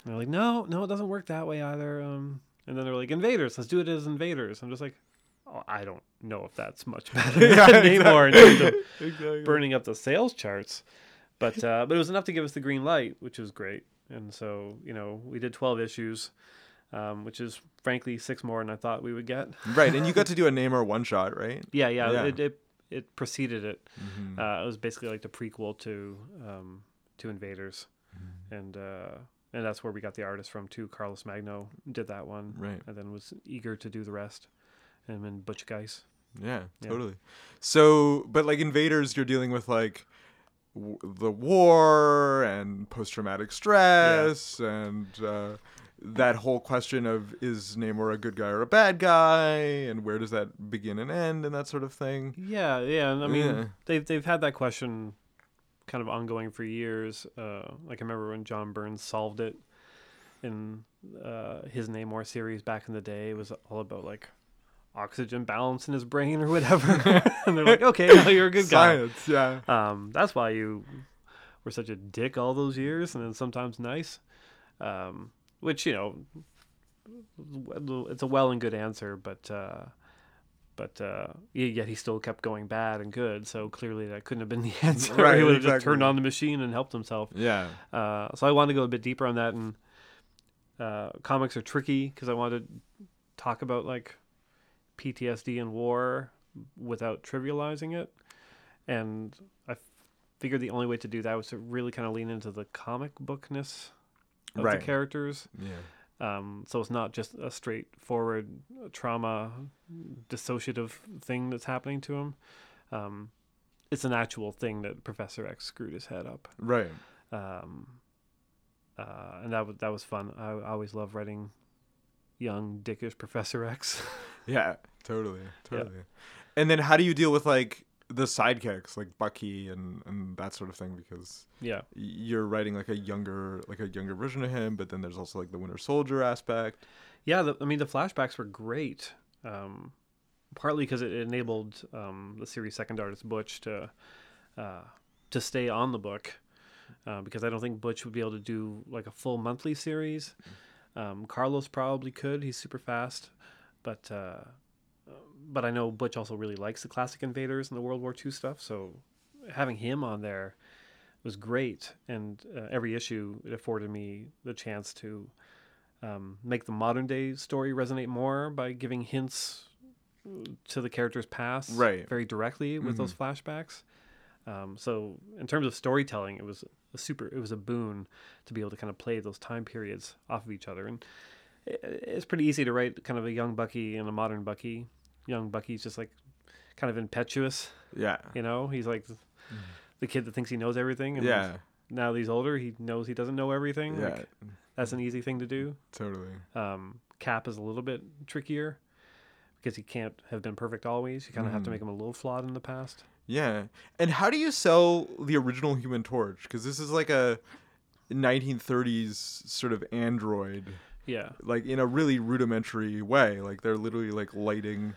And they're like, "No, it doesn't work that way either." And then they're like, Invaders, let's do it as Invaders. I'm just like, oh, I don't know if that's much better than Namor in terms of burning up the sales charts. But it was enough to give us the green light, which was great. And so, you know, we did 12 issues, which is, frankly, 6 more than I thought we would get. Right, and you got to do a Namor one-shot, right? Yeah. It preceded it. It was basically like the prequel to Invaders. And that's where we got the artist from, too. Carlos Magno did that one. Right. And then was eager to do the rest. And then Butch Guys. Yeah, totally. So, but like Invaders, you're dealing with like the war and post-traumatic stress and that whole question of, is Namor a good guy or a bad guy? And where does that begin and end and that sort of thing? Yeah. And I mean, they've had that question kind of ongoing for years. Like I remember when John Byrne solved it in his Namor series back in the day. It was all about like oxygen balance in his brain or whatever. And they're like, okay, now you're a good guy. Science, yeah. That's why you were such a dick all those years, and then sometimes nice. Which, you know, it's a well and good answer, but yet he still kept going bad and good, so clearly that couldn't have been the answer. Right, he would have just turned on the machine and helped himself. Yeah. So I wanted to go a bit deeper on that, and comics are tricky because I wanted to talk about like PTSD and war without trivializing it, and I figured the only way to do that was to really kind of lean into the comic bookness of the characters. So it's not just a straightforward trauma, dissociative thing that's happening to him. It's an actual thing that Professor X screwed his head up. Right. And that was fun. I always love writing young, dickish Professor X. Yeah, totally. And then how do you deal with like the sidekicks like Bucky and that sort of thing, because you're writing like a younger version of him, but then there's also like the Winter Soldier aspect. Yeah, the flashbacks were great, partly because it enabled the series second artist Butch to stay on the book, because I don't think Butch would be able to do like a full monthly series. Carlos probably could; he's super fast, but I know Butch also really likes the classic Invaders and the World War II stuff, so having him on there was great. And every issue, it afforded me the chance to make the modern day story resonate more by giving hints to the character's past very directly with those flashbacks. So in terms of storytelling, it was a boon to be able to kind of play those time periods off of each other. And it's pretty easy to write kind of a young Bucky and a modern Bucky. Young Bucky's just like kind of impetuous. Yeah. You know, he's like the kid that thinks he knows everything. And now that he's older, he knows he doesn't know everything. Yeah. Like, that's an easy thing to do. Totally. Cap is a little bit trickier because he can't have been perfect always. You kind of have to make him a little flawed in the past. Yeah. And how do you sell the original Human Torch? Because this is like a 1930s sort of android. Yeah. Like in a really rudimentary way. Like they're literally like lighting,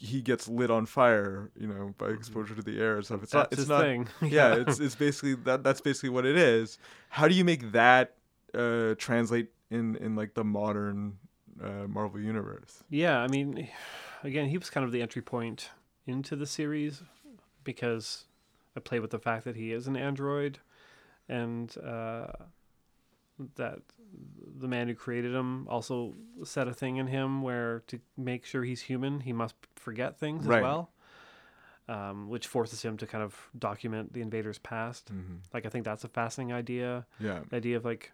he gets lit on fire, by exposure to the air and stuff. It's that's not, it's not, thing. Yeah, it's basically that's basically what it is. How do you make that translate in like the modern Marvel universe? Yeah. I mean, again, he was kind of the entry point into the series because I play with the fact that he is an android and, that the man who created him also set a thing in him where to make sure he's human, he must forget things as well, which forces him to kind of document the Invaders' past. Like, I think that's a fascinating idea. Yeah. The idea of like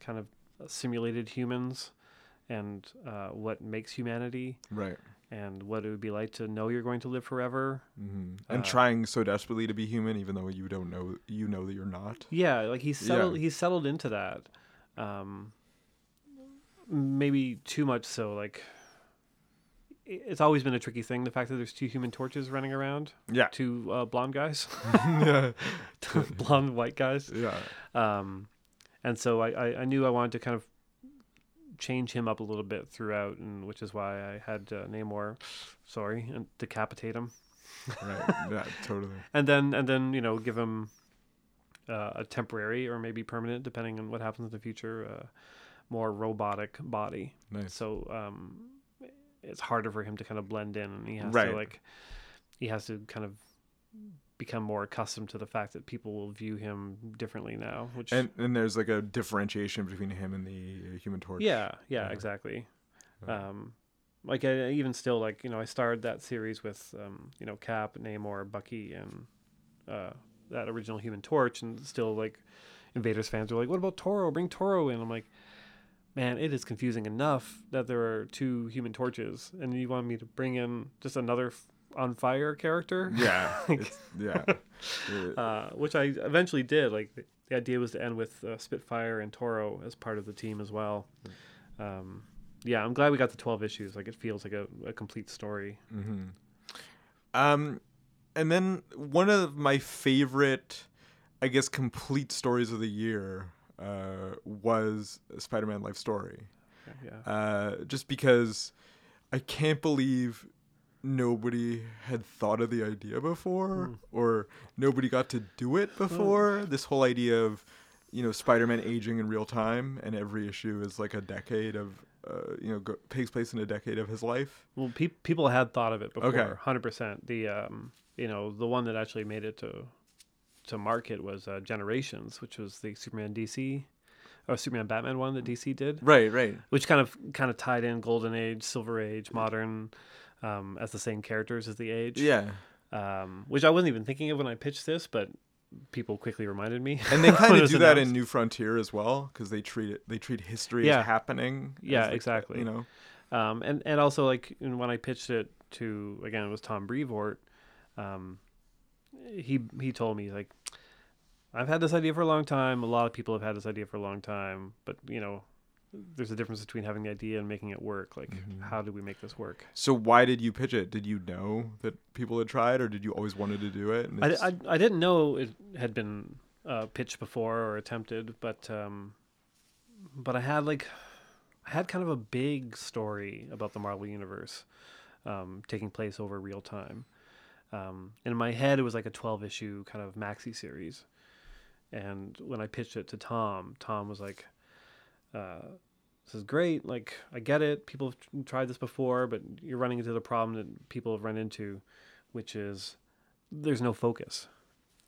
kind of simulated humans and what makes humanity. Right. And what it would be like to know you're going to live forever. And trying so desperately to be human, even though you don't know, you know that you're not. Yeah, like he's settled into that. Maybe too much so. Like, it's always been a tricky thing, the fact that there's two Human Torches running around. Yeah. Two blonde guys. Blonde white guys. Yeah. And so I knew I wanted to kind of change him up a little bit throughout, and which is why I had Namor and decapitate him. Totally. And then give him a temporary or maybe permanent, depending on what happens in the future, more robotic body. Nice. So it's harder for him to kind of blend in, and he has to kind of become more accustomed to the fact that people will view him differently now, which and there's like a differentiation between him and the Human Torch. Exactly. Like I even still, like, I started that series with Cap, Namor, Bucky, and that original Human Torch, and still like Invaders fans are like, what about Toro? Bring Toro in. I'm like, man, it is confusing enough that there are two Human Torches, and you want me to bring in just another on fire character? Which I eventually did. Like, the idea was to end with Spitfire and Toro as part of the team as well. I'm glad we got the 12 issues. Like, it feels like a complete story. And then one of my favorite, I guess, complete stories of the year was Spider-Man: Life Story. Just because I can't believe nobody had thought of the idea before, or nobody got to do it before. This whole idea of, Spider-Man aging in real time, and every issue is like a decade of, takes place in a decade of his life. Well, people had thought of it before, 100%. The, the one that actually made it to market was Generations, which was the Superman Batman one that DC did. Right. Which kind of tied in Golden Age, Silver Age, Modern, as the same characters as the age. Which I wasn't even thinking of when I pitched this, but people quickly reminded me. And they kind of do that in New Frontier as well, because they treat history as happening. Exactly. And also, like, when I pitched it to, again, it was Tom Brevoort, he told me, like, I've had this idea for a long time. A lot of people have had this idea for a long time, but there's a difference between having the idea and making it work. Like, how do we make this work? So why did you pitch it? Did you know that people had tried, or did you always wanted to do it? And I didn't know it had been pitched before or attempted, but I had kind of a big story about the Marvel Universe taking place over real time. And in my head, it was like a 12-issue kind of maxi series. And when I pitched it to Tom, Tom was like, this is great. Like, I get it. People have tried this before, but you're running into the problem that people have run into, which is there's no focus.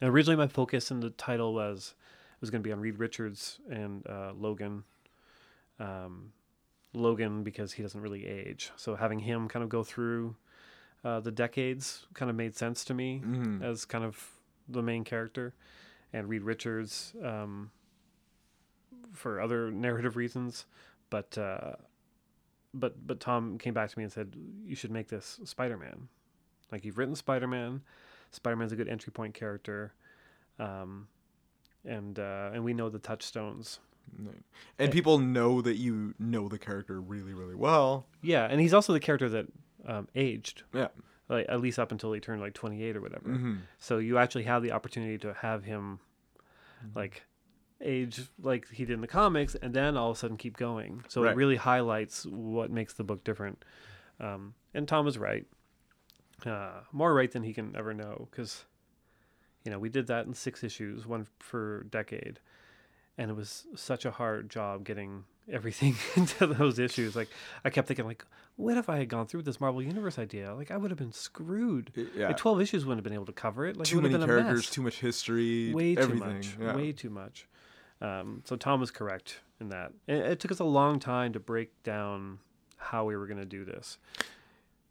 And originally my focus in the title was going to be on Reed Richards and Logan. Logan, because he doesn't really age. So having him kind of go through the decades kind of made sense to me as kind of the main character. And Reed Richards for other narrative reasons, but Tom came back to me and said, you should make this Spider-Man. Like, you've written Spider-Man. Spider-Man's a good entry point character, and we know the touchstones. And people know that you know the character really, really well. Yeah, and he's also the character that aged. Yeah. Like, at least up until he turned like 28 or whatever. So you actually have the opportunity to have him like age like he did in the comics, and then all of a sudden keep going. So it really highlights what makes the book different. And Tom was right, more right than he can ever know, because we did that in 6 issues, one for decade, and it was such a hard job getting everything into those issues. Like, I kept thinking, like, what if I had gone through with this Marvel Universe idea? Like, I would have been screwed. Yeah. Like, 12 issues wouldn't have been able to cover it. Like, too many characters, too much history, way too much. So Tom was correct in that. And it took us a long time to break down how we were going to do this.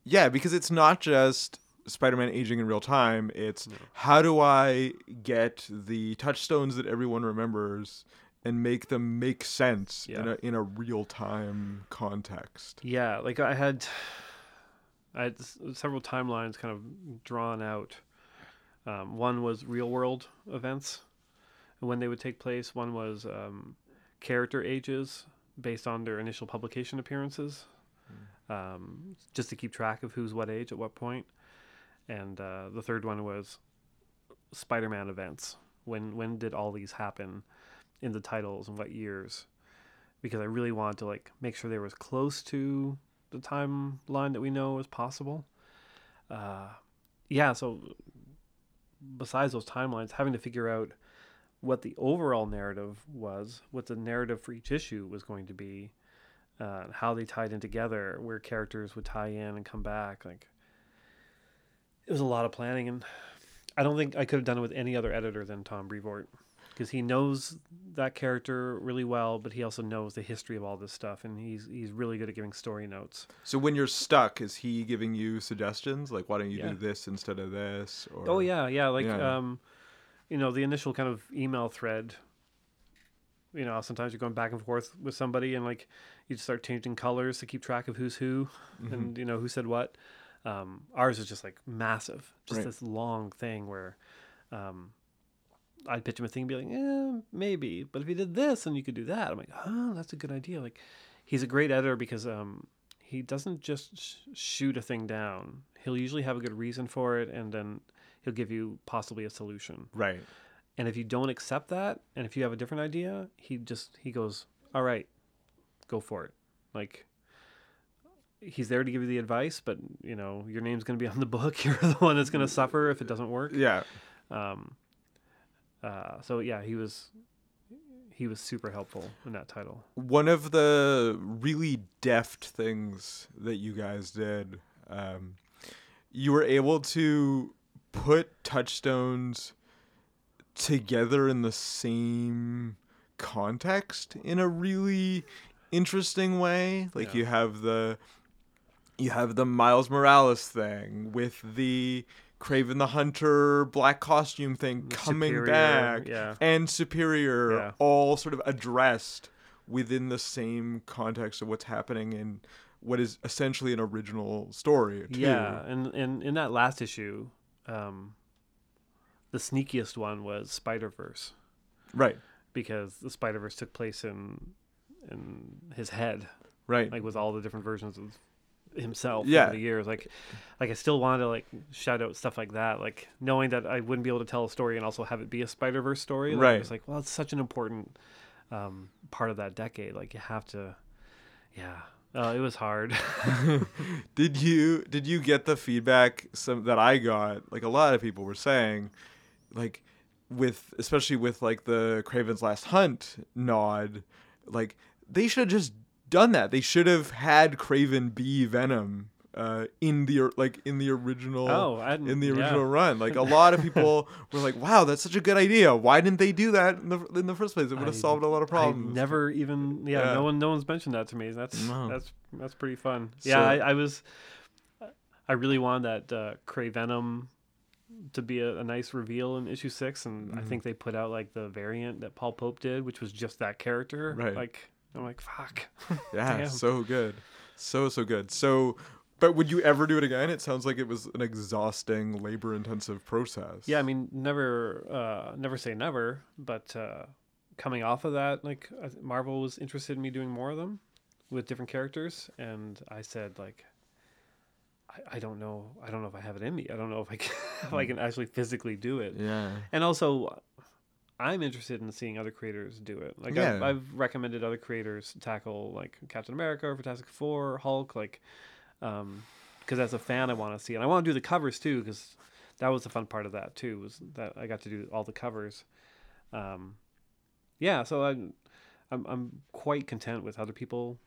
Yeah, because it's not just Spider-Man aging in real time. It's how do I get the touchstones that everyone remembers and make them make sense in a real time context. Yeah, like I had several timelines kind of drawn out. One was real world events and when they would take place. One was character ages based on their initial publication appearances, just to keep track of who's what age at what point. And the third one was Spider-Man events. When did all these happen? In the titles and what years, because I really wanted to like make sure they were as close to the timeline that we know as possible. So besides those timelines, having to figure out what the overall narrative was, what the narrative for each issue was going to be, how they tied in together, where characters would tie in and come back. Like, it was a lot of planning, and I don't think I could have done it with any other editor than Tom Brevoort. Because he knows that character really well, but he also knows the history of all this stuff, and he's really good at giving story notes. So when you're stuck, is he giving you suggestions? Like, why don't you do this instead of this? Or... Oh, yeah. Like, the initial kind of email thread, sometimes you're going back and forth with somebody, and, like, you just start changing colors to keep track of who's who and, who said what. Ours is just, like, massive. Just this long thing where... I'd pitch him a thing and be like, maybe. But if you did this, then you could do that. I'm like, oh, that's a good idea. Like, he's a great editor because he doesn't just shoot a thing down. He'll usually have a good reason for it, and then he'll give you possibly a solution. Right. And if you don't accept that, and if you have a different idea, he goes, all right, go for it. Like, he's there to give you the advice, but, your name's going to be on the book. You're the one that's going to suffer if it doesn't work. Yeah. He was super helpful in that title. One of the really deft things that you guys did, you were able to put touchstones together in the same context in a really interesting way. Like you have the Miles Morales thing with the Kraven the Hunter black costume thing coming Superior, back and Superior all sort of addressed within the same context of what's happening in what is essentially an original story too. And in that last issue, the sneakiest one was Spider-Verse, right? Because the Spider-Verse took place in in his head, right? Like with all the different versions of himself over the years. Like I still wanted to like shout out stuff like that, like knowing that I wouldn't be able to tell a story and also have it be a Spider-Verse story. Like, right. It's like, well, it's such an important part of that decade. Like you have to, it was hard. Did you get the feedback that I got? Like a lot of people were saying, like especially with like the Kraven's Last Hunt nod, like they should have just done that. They should have had Kraven be Venom in the original run. Like a lot of people were like, "Wow, that's such a good idea. Why didn't they do that in the first place? It would have solved a lot of problems." No one's mentioned that to me. That's pretty fun. So, yeah, I really wanted that Kravenom to be a nice reveal in issue 6, and I think they put out like the variant that Paul Pope did, which was just that character. Right. Like I'm like, fuck. Yeah, so good. So good. So, but would you ever do it again? It sounds like it was an exhausting, labor-intensive process. Yeah, I mean, never say never, but coming off of that, like Marvel was interested in me doing more of them with different characters, and I said like, I don't know if I have it in me. I don't know if I can, if I can actually physically do it. Yeah. And also, I'm interested in seeing other creators do it. Like I've recommended other creators tackle like Captain America, Fantastic Four, Hulk, like, because as a fan, I want to see, and I want to do the covers too, because that was the fun part of that too, was that I got to do all the covers. So I'm quite content with other people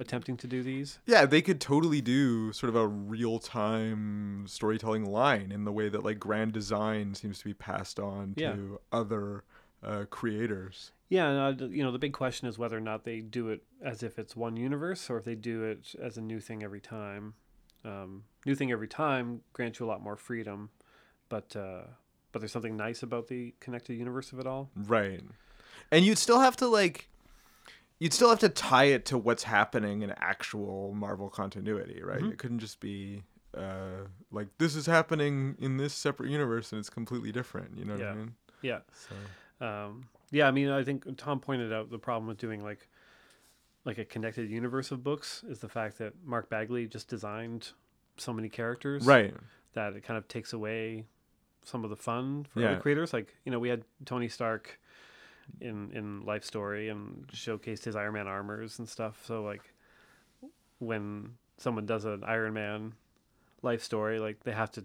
attempting to do these. Yeah, they could totally do sort of a real-time storytelling line in the way that like Grand Design seems to be passed on to other creators. Yeah, and the big question is whether or not they do it as if it's one universe or if they do it as a new thing every time. New thing every time grants you a lot more freedom, but there's something nice about the connected universe of it all. Right, and you'd still have to like. You'd still have to tie it to what's happening in actual Marvel continuity, right? Mm-hmm. It couldn't just be like this is happening in this separate universe and it's completely different. You know what I mean? Yeah. So. I mean, I think Tom pointed out the problem with doing like a connected universe of books is the fact that Mark Bagley just designed so many characters, right? That it kind of takes away some of the fun for other creators. Like we had Tony Stark in Life Story and showcased his Iron Man armors and stuff. So like when someone does an Iron Man Life Story, like they have to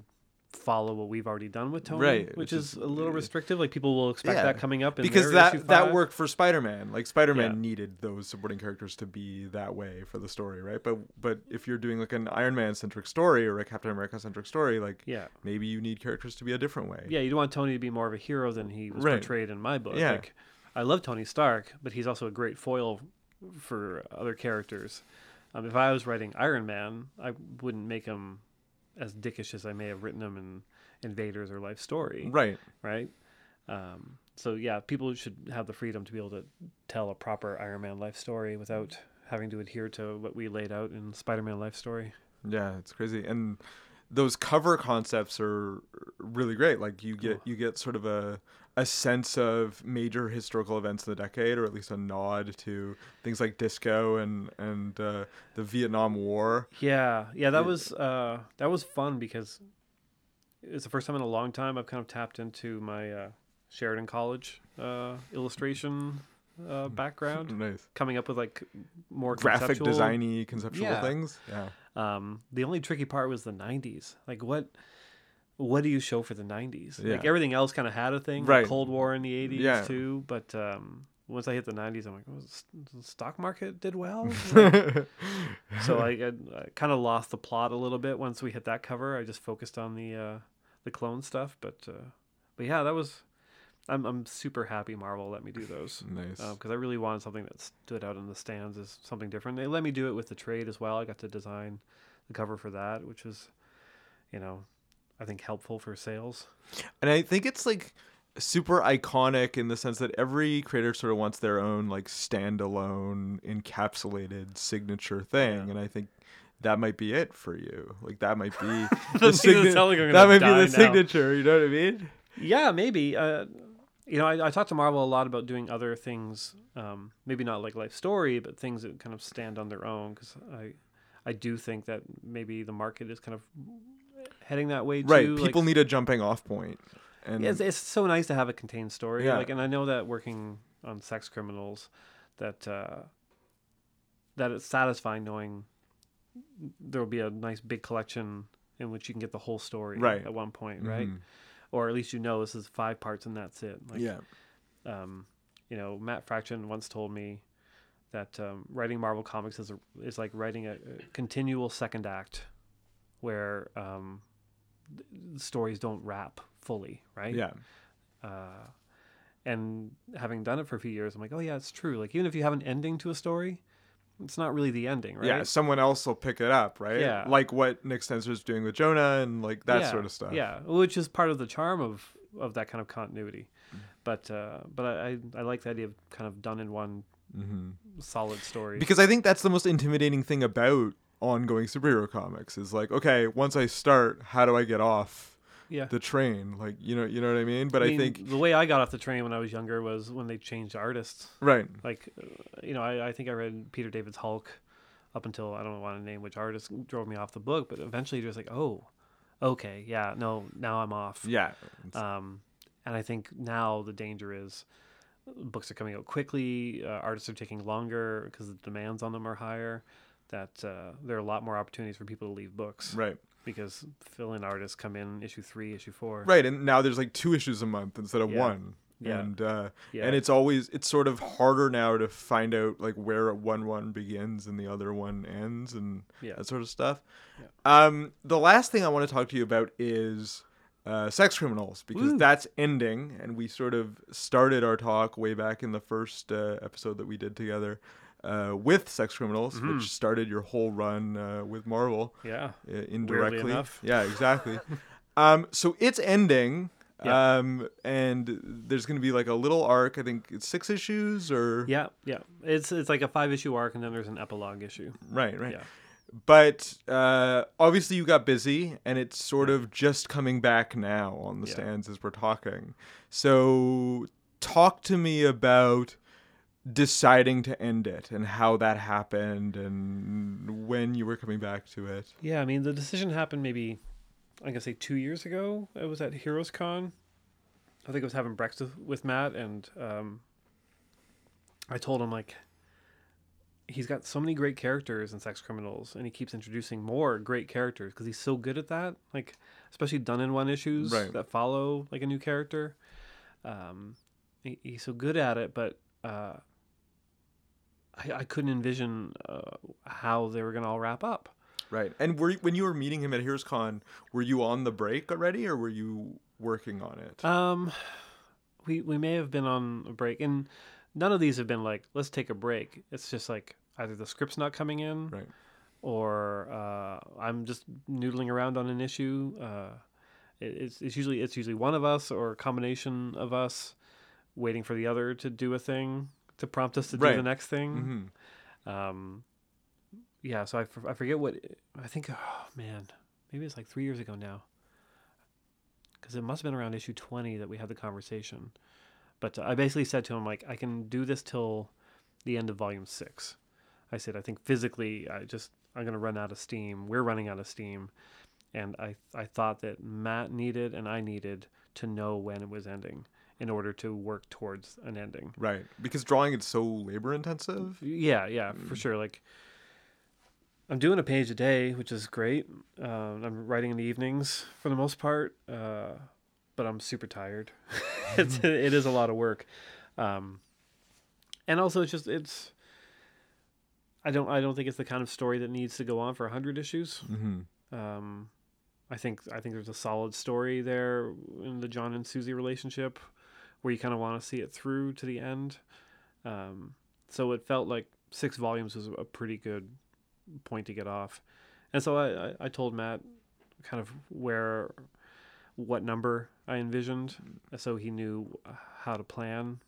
follow what we've already done with Tony, right, which is a little restrictive. Like people will expect that coming up in because that worked for Spider-Man. Like Spider-Man needed those supporting characters to be that way for the story, right? But if you're doing like an Iron Man centric story or a Captain America centric story, like maybe you need characters to be a different way. Yeah, you'd want Tony to be more of a hero than he was portrayed in my book. Yeah. Like, I love Tony Stark, but he's also a great foil for other characters. If I was writing Iron Man, I wouldn't make him as dickish as I may have written him in Invaders or Life Story. Right? People should have the freedom to be able to tell a proper Iron Man Life Story without having to adhere to what we laid out in Spider-Man Life Story. Yeah, it's crazy. And those cover concepts are really great. Like you get sort of a sense of major historical events of the decade, or at least a nod to things like disco and the Vietnam War. Yeah, that was fun because it's the first time in a long time I've kind of tapped into my Sheridan College illustration background. Nice. Coming up with like more graphic designy conceptual things. Yeah. The only tricky part was the 90s. Like what do you show for the 90s? Yeah. Like everything else kind of had a thing. Right. Like Cold War in the 80s too. But once I hit the 90s, I'm like, the stock market did well. Like, so I kind of lost the plot a little bit once we hit that cover. I just focused on the clone stuff. But yeah, that was. I'm super happy Marvel let me do those. Nice. Because I really wanted something that stood out in the stands as something different. They let me do it with the trade as well. I got to design the cover for that, which was, I think helpful for sales. And I think it's like super iconic in the sense that every creator sort of wants their own like standalone encapsulated signature thing. Yeah. And I think that might be it for you. Like that might be the signature. You know what I mean? Yeah, maybe. You know, I talk to Marvel a lot about doing other things, maybe not like Life Story, but things that kind of stand on their own, because I do think that maybe the market is kind of heading that way too. Right, people need a jumping off point. And yeah, it's so nice to have a contained story. Yeah. Like, and I know that working on Sex Criminals, that that it's satisfying knowing there will be a nice big collection in which you can get the whole story at one point, right? Or at least, you know, this is 5 parts and that's it. Like, yeah. You know, Matt Fraction once told me that writing Marvel comics is like writing a continual second act where stories don't wrap fully, right? Yeah. And having done it for a few years, I'm like, oh yeah, it's true. Like, even if you have an ending to a story, it's not really the ending, right? Yeah, someone else will pick it up, right? Yeah. Like what Nick Spencer is doing with Jonah and like that sort of stuff. Yeah, which is part of the charm of that kind of continuity. But I like the idea of kind of done in one solid story. Because I think that's the most intimidating thing about ongoing superhero comics is like, okay, once I start, how do I get off? Yeah. The train, like, you know what I mean? But I think the way I got off the train when I was younger was when they changed artists. Right. Like, you know, I think I read Peter David's Hulk up until, I don't want to name which artist drove me off the book, but eventually you're just like, oh, okay. Yeah. No, now I'm off. Yeah. And I think now the danger is books are coming out quickly. Artists are taking longer because the demands on them are higher, that there are a lot more opportunities for people to leave books. Right. Because fill-in artists come in issue 3, issue 4. Right, and now there's like 2 issues a month instead of 1. Yeah. And and it's sort of harder now to find out like where one begins and the other one ends and that sort of stuff. Yeah. The last thing I want to talk to you about is Sex Criminals, because that's ending, and we sort of started our talk way back in the first episode that we did together. With Sex Criminals, which started your whole run with Marvel. Yeah. Indirectly. Weirdly enough. Yeah, exactly. So it's ending. Yeah. And there's going to be like a little arc. I think it's 6 issues or... Yeah, yeah. It's like a 5-issue arc, and then there's an epilogue issue. Right, right. Yeah. But obviously you got busy, and it's sort of just coming back now on the stands as we're talking. So talk to me about... deciding to end it and how that happened and when you were coming back to it. Yeah, I mean, the decision happened maybe, I guess, 2 years ago. I was at HeroesCon. I think I was having breakfast with Matt, and I told him, like, he's got so many great characters in Sex Criminals, and he keeps introducing more great characters because he's so good at that, like, especially done-in-one issues that follow, like, a new character. He's so good at it, but I couldn't envision how they were going to all wrap up. Right. And when you were meeting him at HeroesCon, were you on the break already, or were you working on it? We may have been on a break. And none of these have been like, let's take a break. It's just like either the script's not coming in or I'm just noodling around on an issue. It's usually one of us or a combination of us waiting for the other to do a thing to prompt us to do the next thing. So I forget what I think. Oh man, maybe it's like 3 years ago now, because it must have been around issue 20 that we had the conversation. But I basically said to him, like, I can do this till the end of volume 6. I said, I think physically I'm going to run out of steam. We're running out of steam. And I thought that Matt needed, and I needed to know when it was ending, in order to work towards an ending. Right. Because drawing is so labor intensive. Yeah, for sure. Like, I'm doing a page a day, which is great. I'm writing in the evenings for the most part, but I'm super tired. It is a lot of work. And also it's I don't think it's the kind of story that needs to go on for 100 issues. I think there's a solid story there in the John and Susie relationship, where you kind of want to see it through to the end. So it felt like 6 volumes was a pretty good point to get off. And so I told Matt kind of what number I envisioned, so he knew how to plan.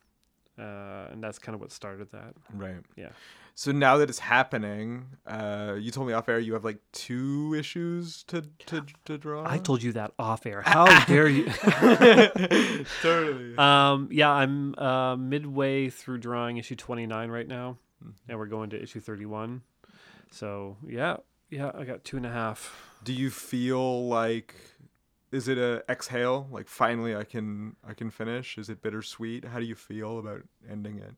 And that's kind of what started that. Right. Yeah. So now that it's happening, you told me off air you have like 2 issues to draw. I told you that off air. How dare you? Totally. Yeah, I'm midway through drawing issue 29 right now, and we're going to issue 31. So yeah, I got 2.5. Do you feel like? Is it a exhale? Like finally, I can finish. Is it bittersweet? How do you feel about ending it?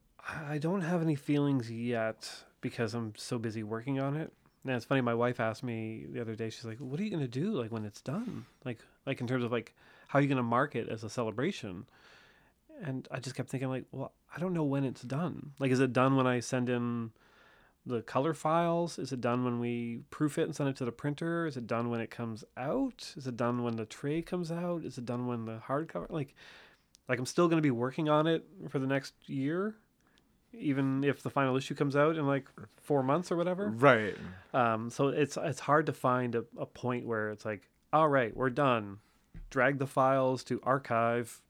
I don't have any feelings yet because I'm so busy working on it. And it's funny. My wife asked me the other day. She's like, "What are you gonna do? Like when it's done? Like in terms of like how are you gonna mark it as a celebration?" And I just kept thinking like, "Well, I don't know when it's done. Like, is it done when I send in the color files? Is it done when we proof it and send it to the printer? Is it done when it comes out? Is it done when the tray comes out? Is it done when the hardcover? Like I'm still going to be working on it for the next year, even if the final issue comes out in like 4 months or whatever." Right. So it's hard to find a point where it's like, all right, we're done. Drag the files to archive.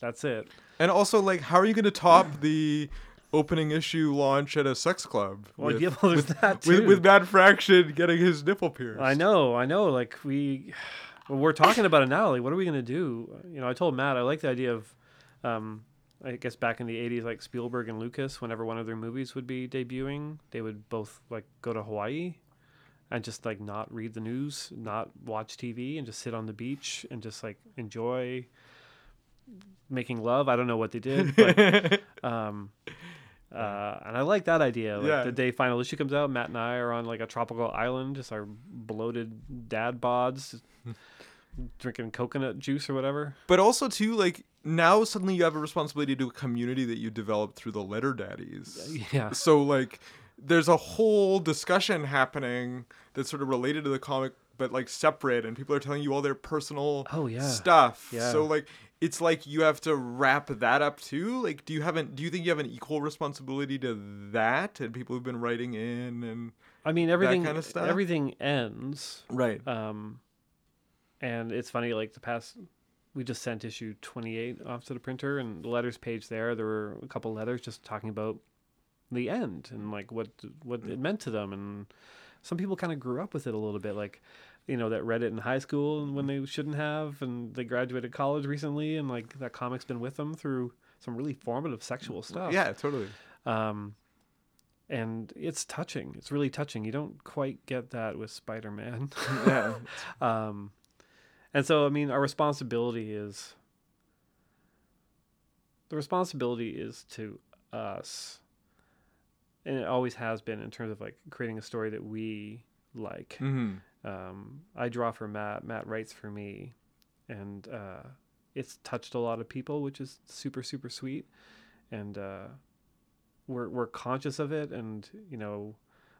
That's it. And also, like, how are you going to top the opening issue launch at a sex club? Well, yeah, well, there's that too. With Matt Fraction getting his nipple pierced. I know. Like we're talking about it now. Like, what are we gonna do? You know, I told Matt I like the idea of, I guess back in the '80s, like Spielberg and Lucas, whenever one of their movies would be debuting, they would both like go to Hawaii, and just like not read the news, not watch TV, and just sit on the beach and just like enjoy making love. I don't know what they did, but. And I like that idea. Like, yeah. The day final issue comes out, Matt and I are on like a tropical island, just our bloated dad bods, drinking coconut juice or whatever. But also too, like now suddenly you have a responsibility to a community that you developed through the letter daddies. Yeah. So like, there's a whole discussion happening that's sort of related to the comic, but like separate, and people are telling you all their personal stuff. Yeah. So like. It's like you have to wrap that up too. Like, do you think you have an equal responsibility to that and people who've been writing in and I mean everything that kind of stuff? Everything ends. Right. And it's funny, like we just sent issue 28 off to the printer, and the letters page there were a couple letters just talking about the end and like what it meant to them, and some people kind of grew up with it a little bit, like, you know, that read it in high school when they shouldn't have, and they graduated college recently, and like that comic's been with them through some really formative sexual stuff. Yeah, totally. And it's touching. It's really touching. You don't quite get that with Spider-Man. Yeah. And so, I mean, the responsibility is to us, and it always has been, in terms of like creating a story that we like. Mm-hmm. I draw for Matt writes for me, and it's touched a lot of people, which is super, super sweet. And we're conscious of it, and you know,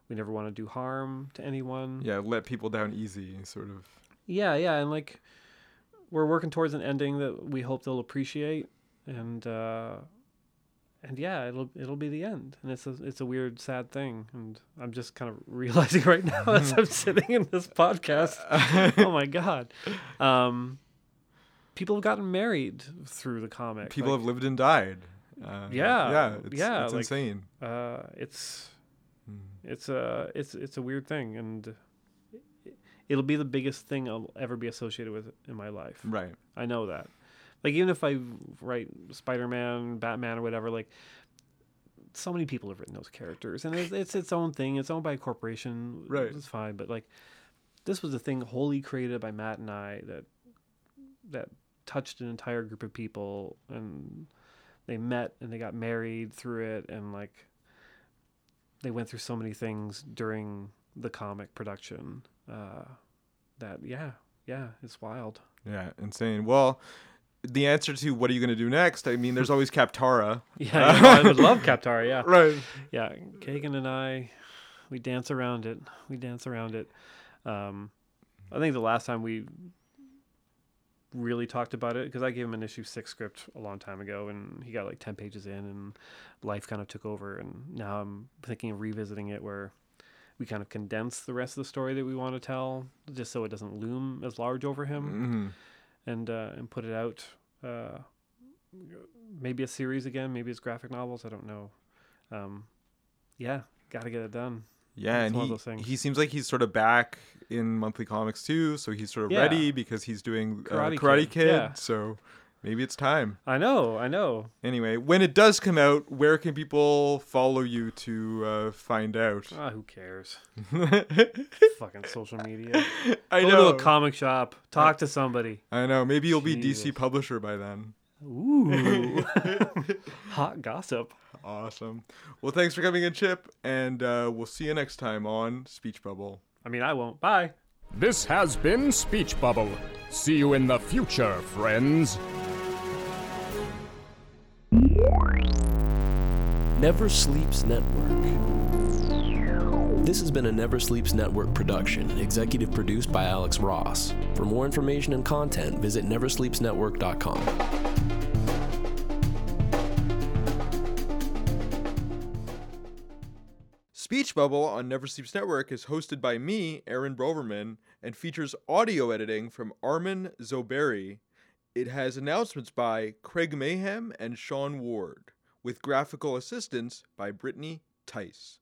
we never want to do harm to anyone. Yeah, let people down easy, sort of. Yeah, and like we're working towards an ending that we hope they'll appreciate, and yeah, it'll be the end, and it's a weird, sad thing, and I'm just kind of realizing right now as I'm sitting in this podcast. Oh my God, people have gotten married through the comic. People have lived and died. It's insane. It's a weird thing, and it'll be the biggest thing I'll ever be associated with in my life. Right, I know that. Like, even if I write Spider-Man, Batman, or whatever, like, so many people have written those characters. And it's its own thing. It's owned by a corporation. Right. It's fine. But, like, this was a thing wholly created by Matt and I that touched an entire group of people. And they met and they got married through it. And, like, they went through so many things during the comic production that it's wild. Yeah, insane. Well... the answer to what are you going to do next? I mean, there's always Kaptara. Yeah, I would love Kaptara, yeah. Right. Yeah, Kagan and I, we dance around it. I think the last time we really talked about it, because I gave him an issue 6 script a long time ago, and he got like 10 pages in, and life kind of took over, and now I'm thinking of revisiting it where we kind of condense the rest of the story that we want to tell, just so it doesn't loom as large over him. Mm-hmm. And put it out maybe a series again, maybe it's graphic novels, I don't know. Yeah, gotta get it done. Yeah, it's and he seems like he's sort of back in monthly comics too, so he's sort of ready because he's doing Karate Kid. Yeah. So maybe it's time. I know. Anyway, when it does come out, where can people follow you to find out? Oh, who cares? Fucking social media. I know. Go to a comic shop. Talk to somebody. I know. Maybe you'll be DC publisher by then. Ooh. Hot gossip. Awesome. Well, thanks for coming in, Chip, and we'll see you next time on Speech Bubble. I mean, I won't. Bye. This has been Speech Bubble. See you in the future, friends. Never Sleeps Network. This has been a Never Sleeps Network production, executive produced by Alex Ross. For more information and content, visit neversleepsnetwork.com. Speech Bubble on Never Sleeps Network is hosted by me, Aaron Broverman, and features audio editing from Armin Zoberi. It has announcements by Craig Mayhem and Sean Ward, with graphical assistance by Brittany Tice.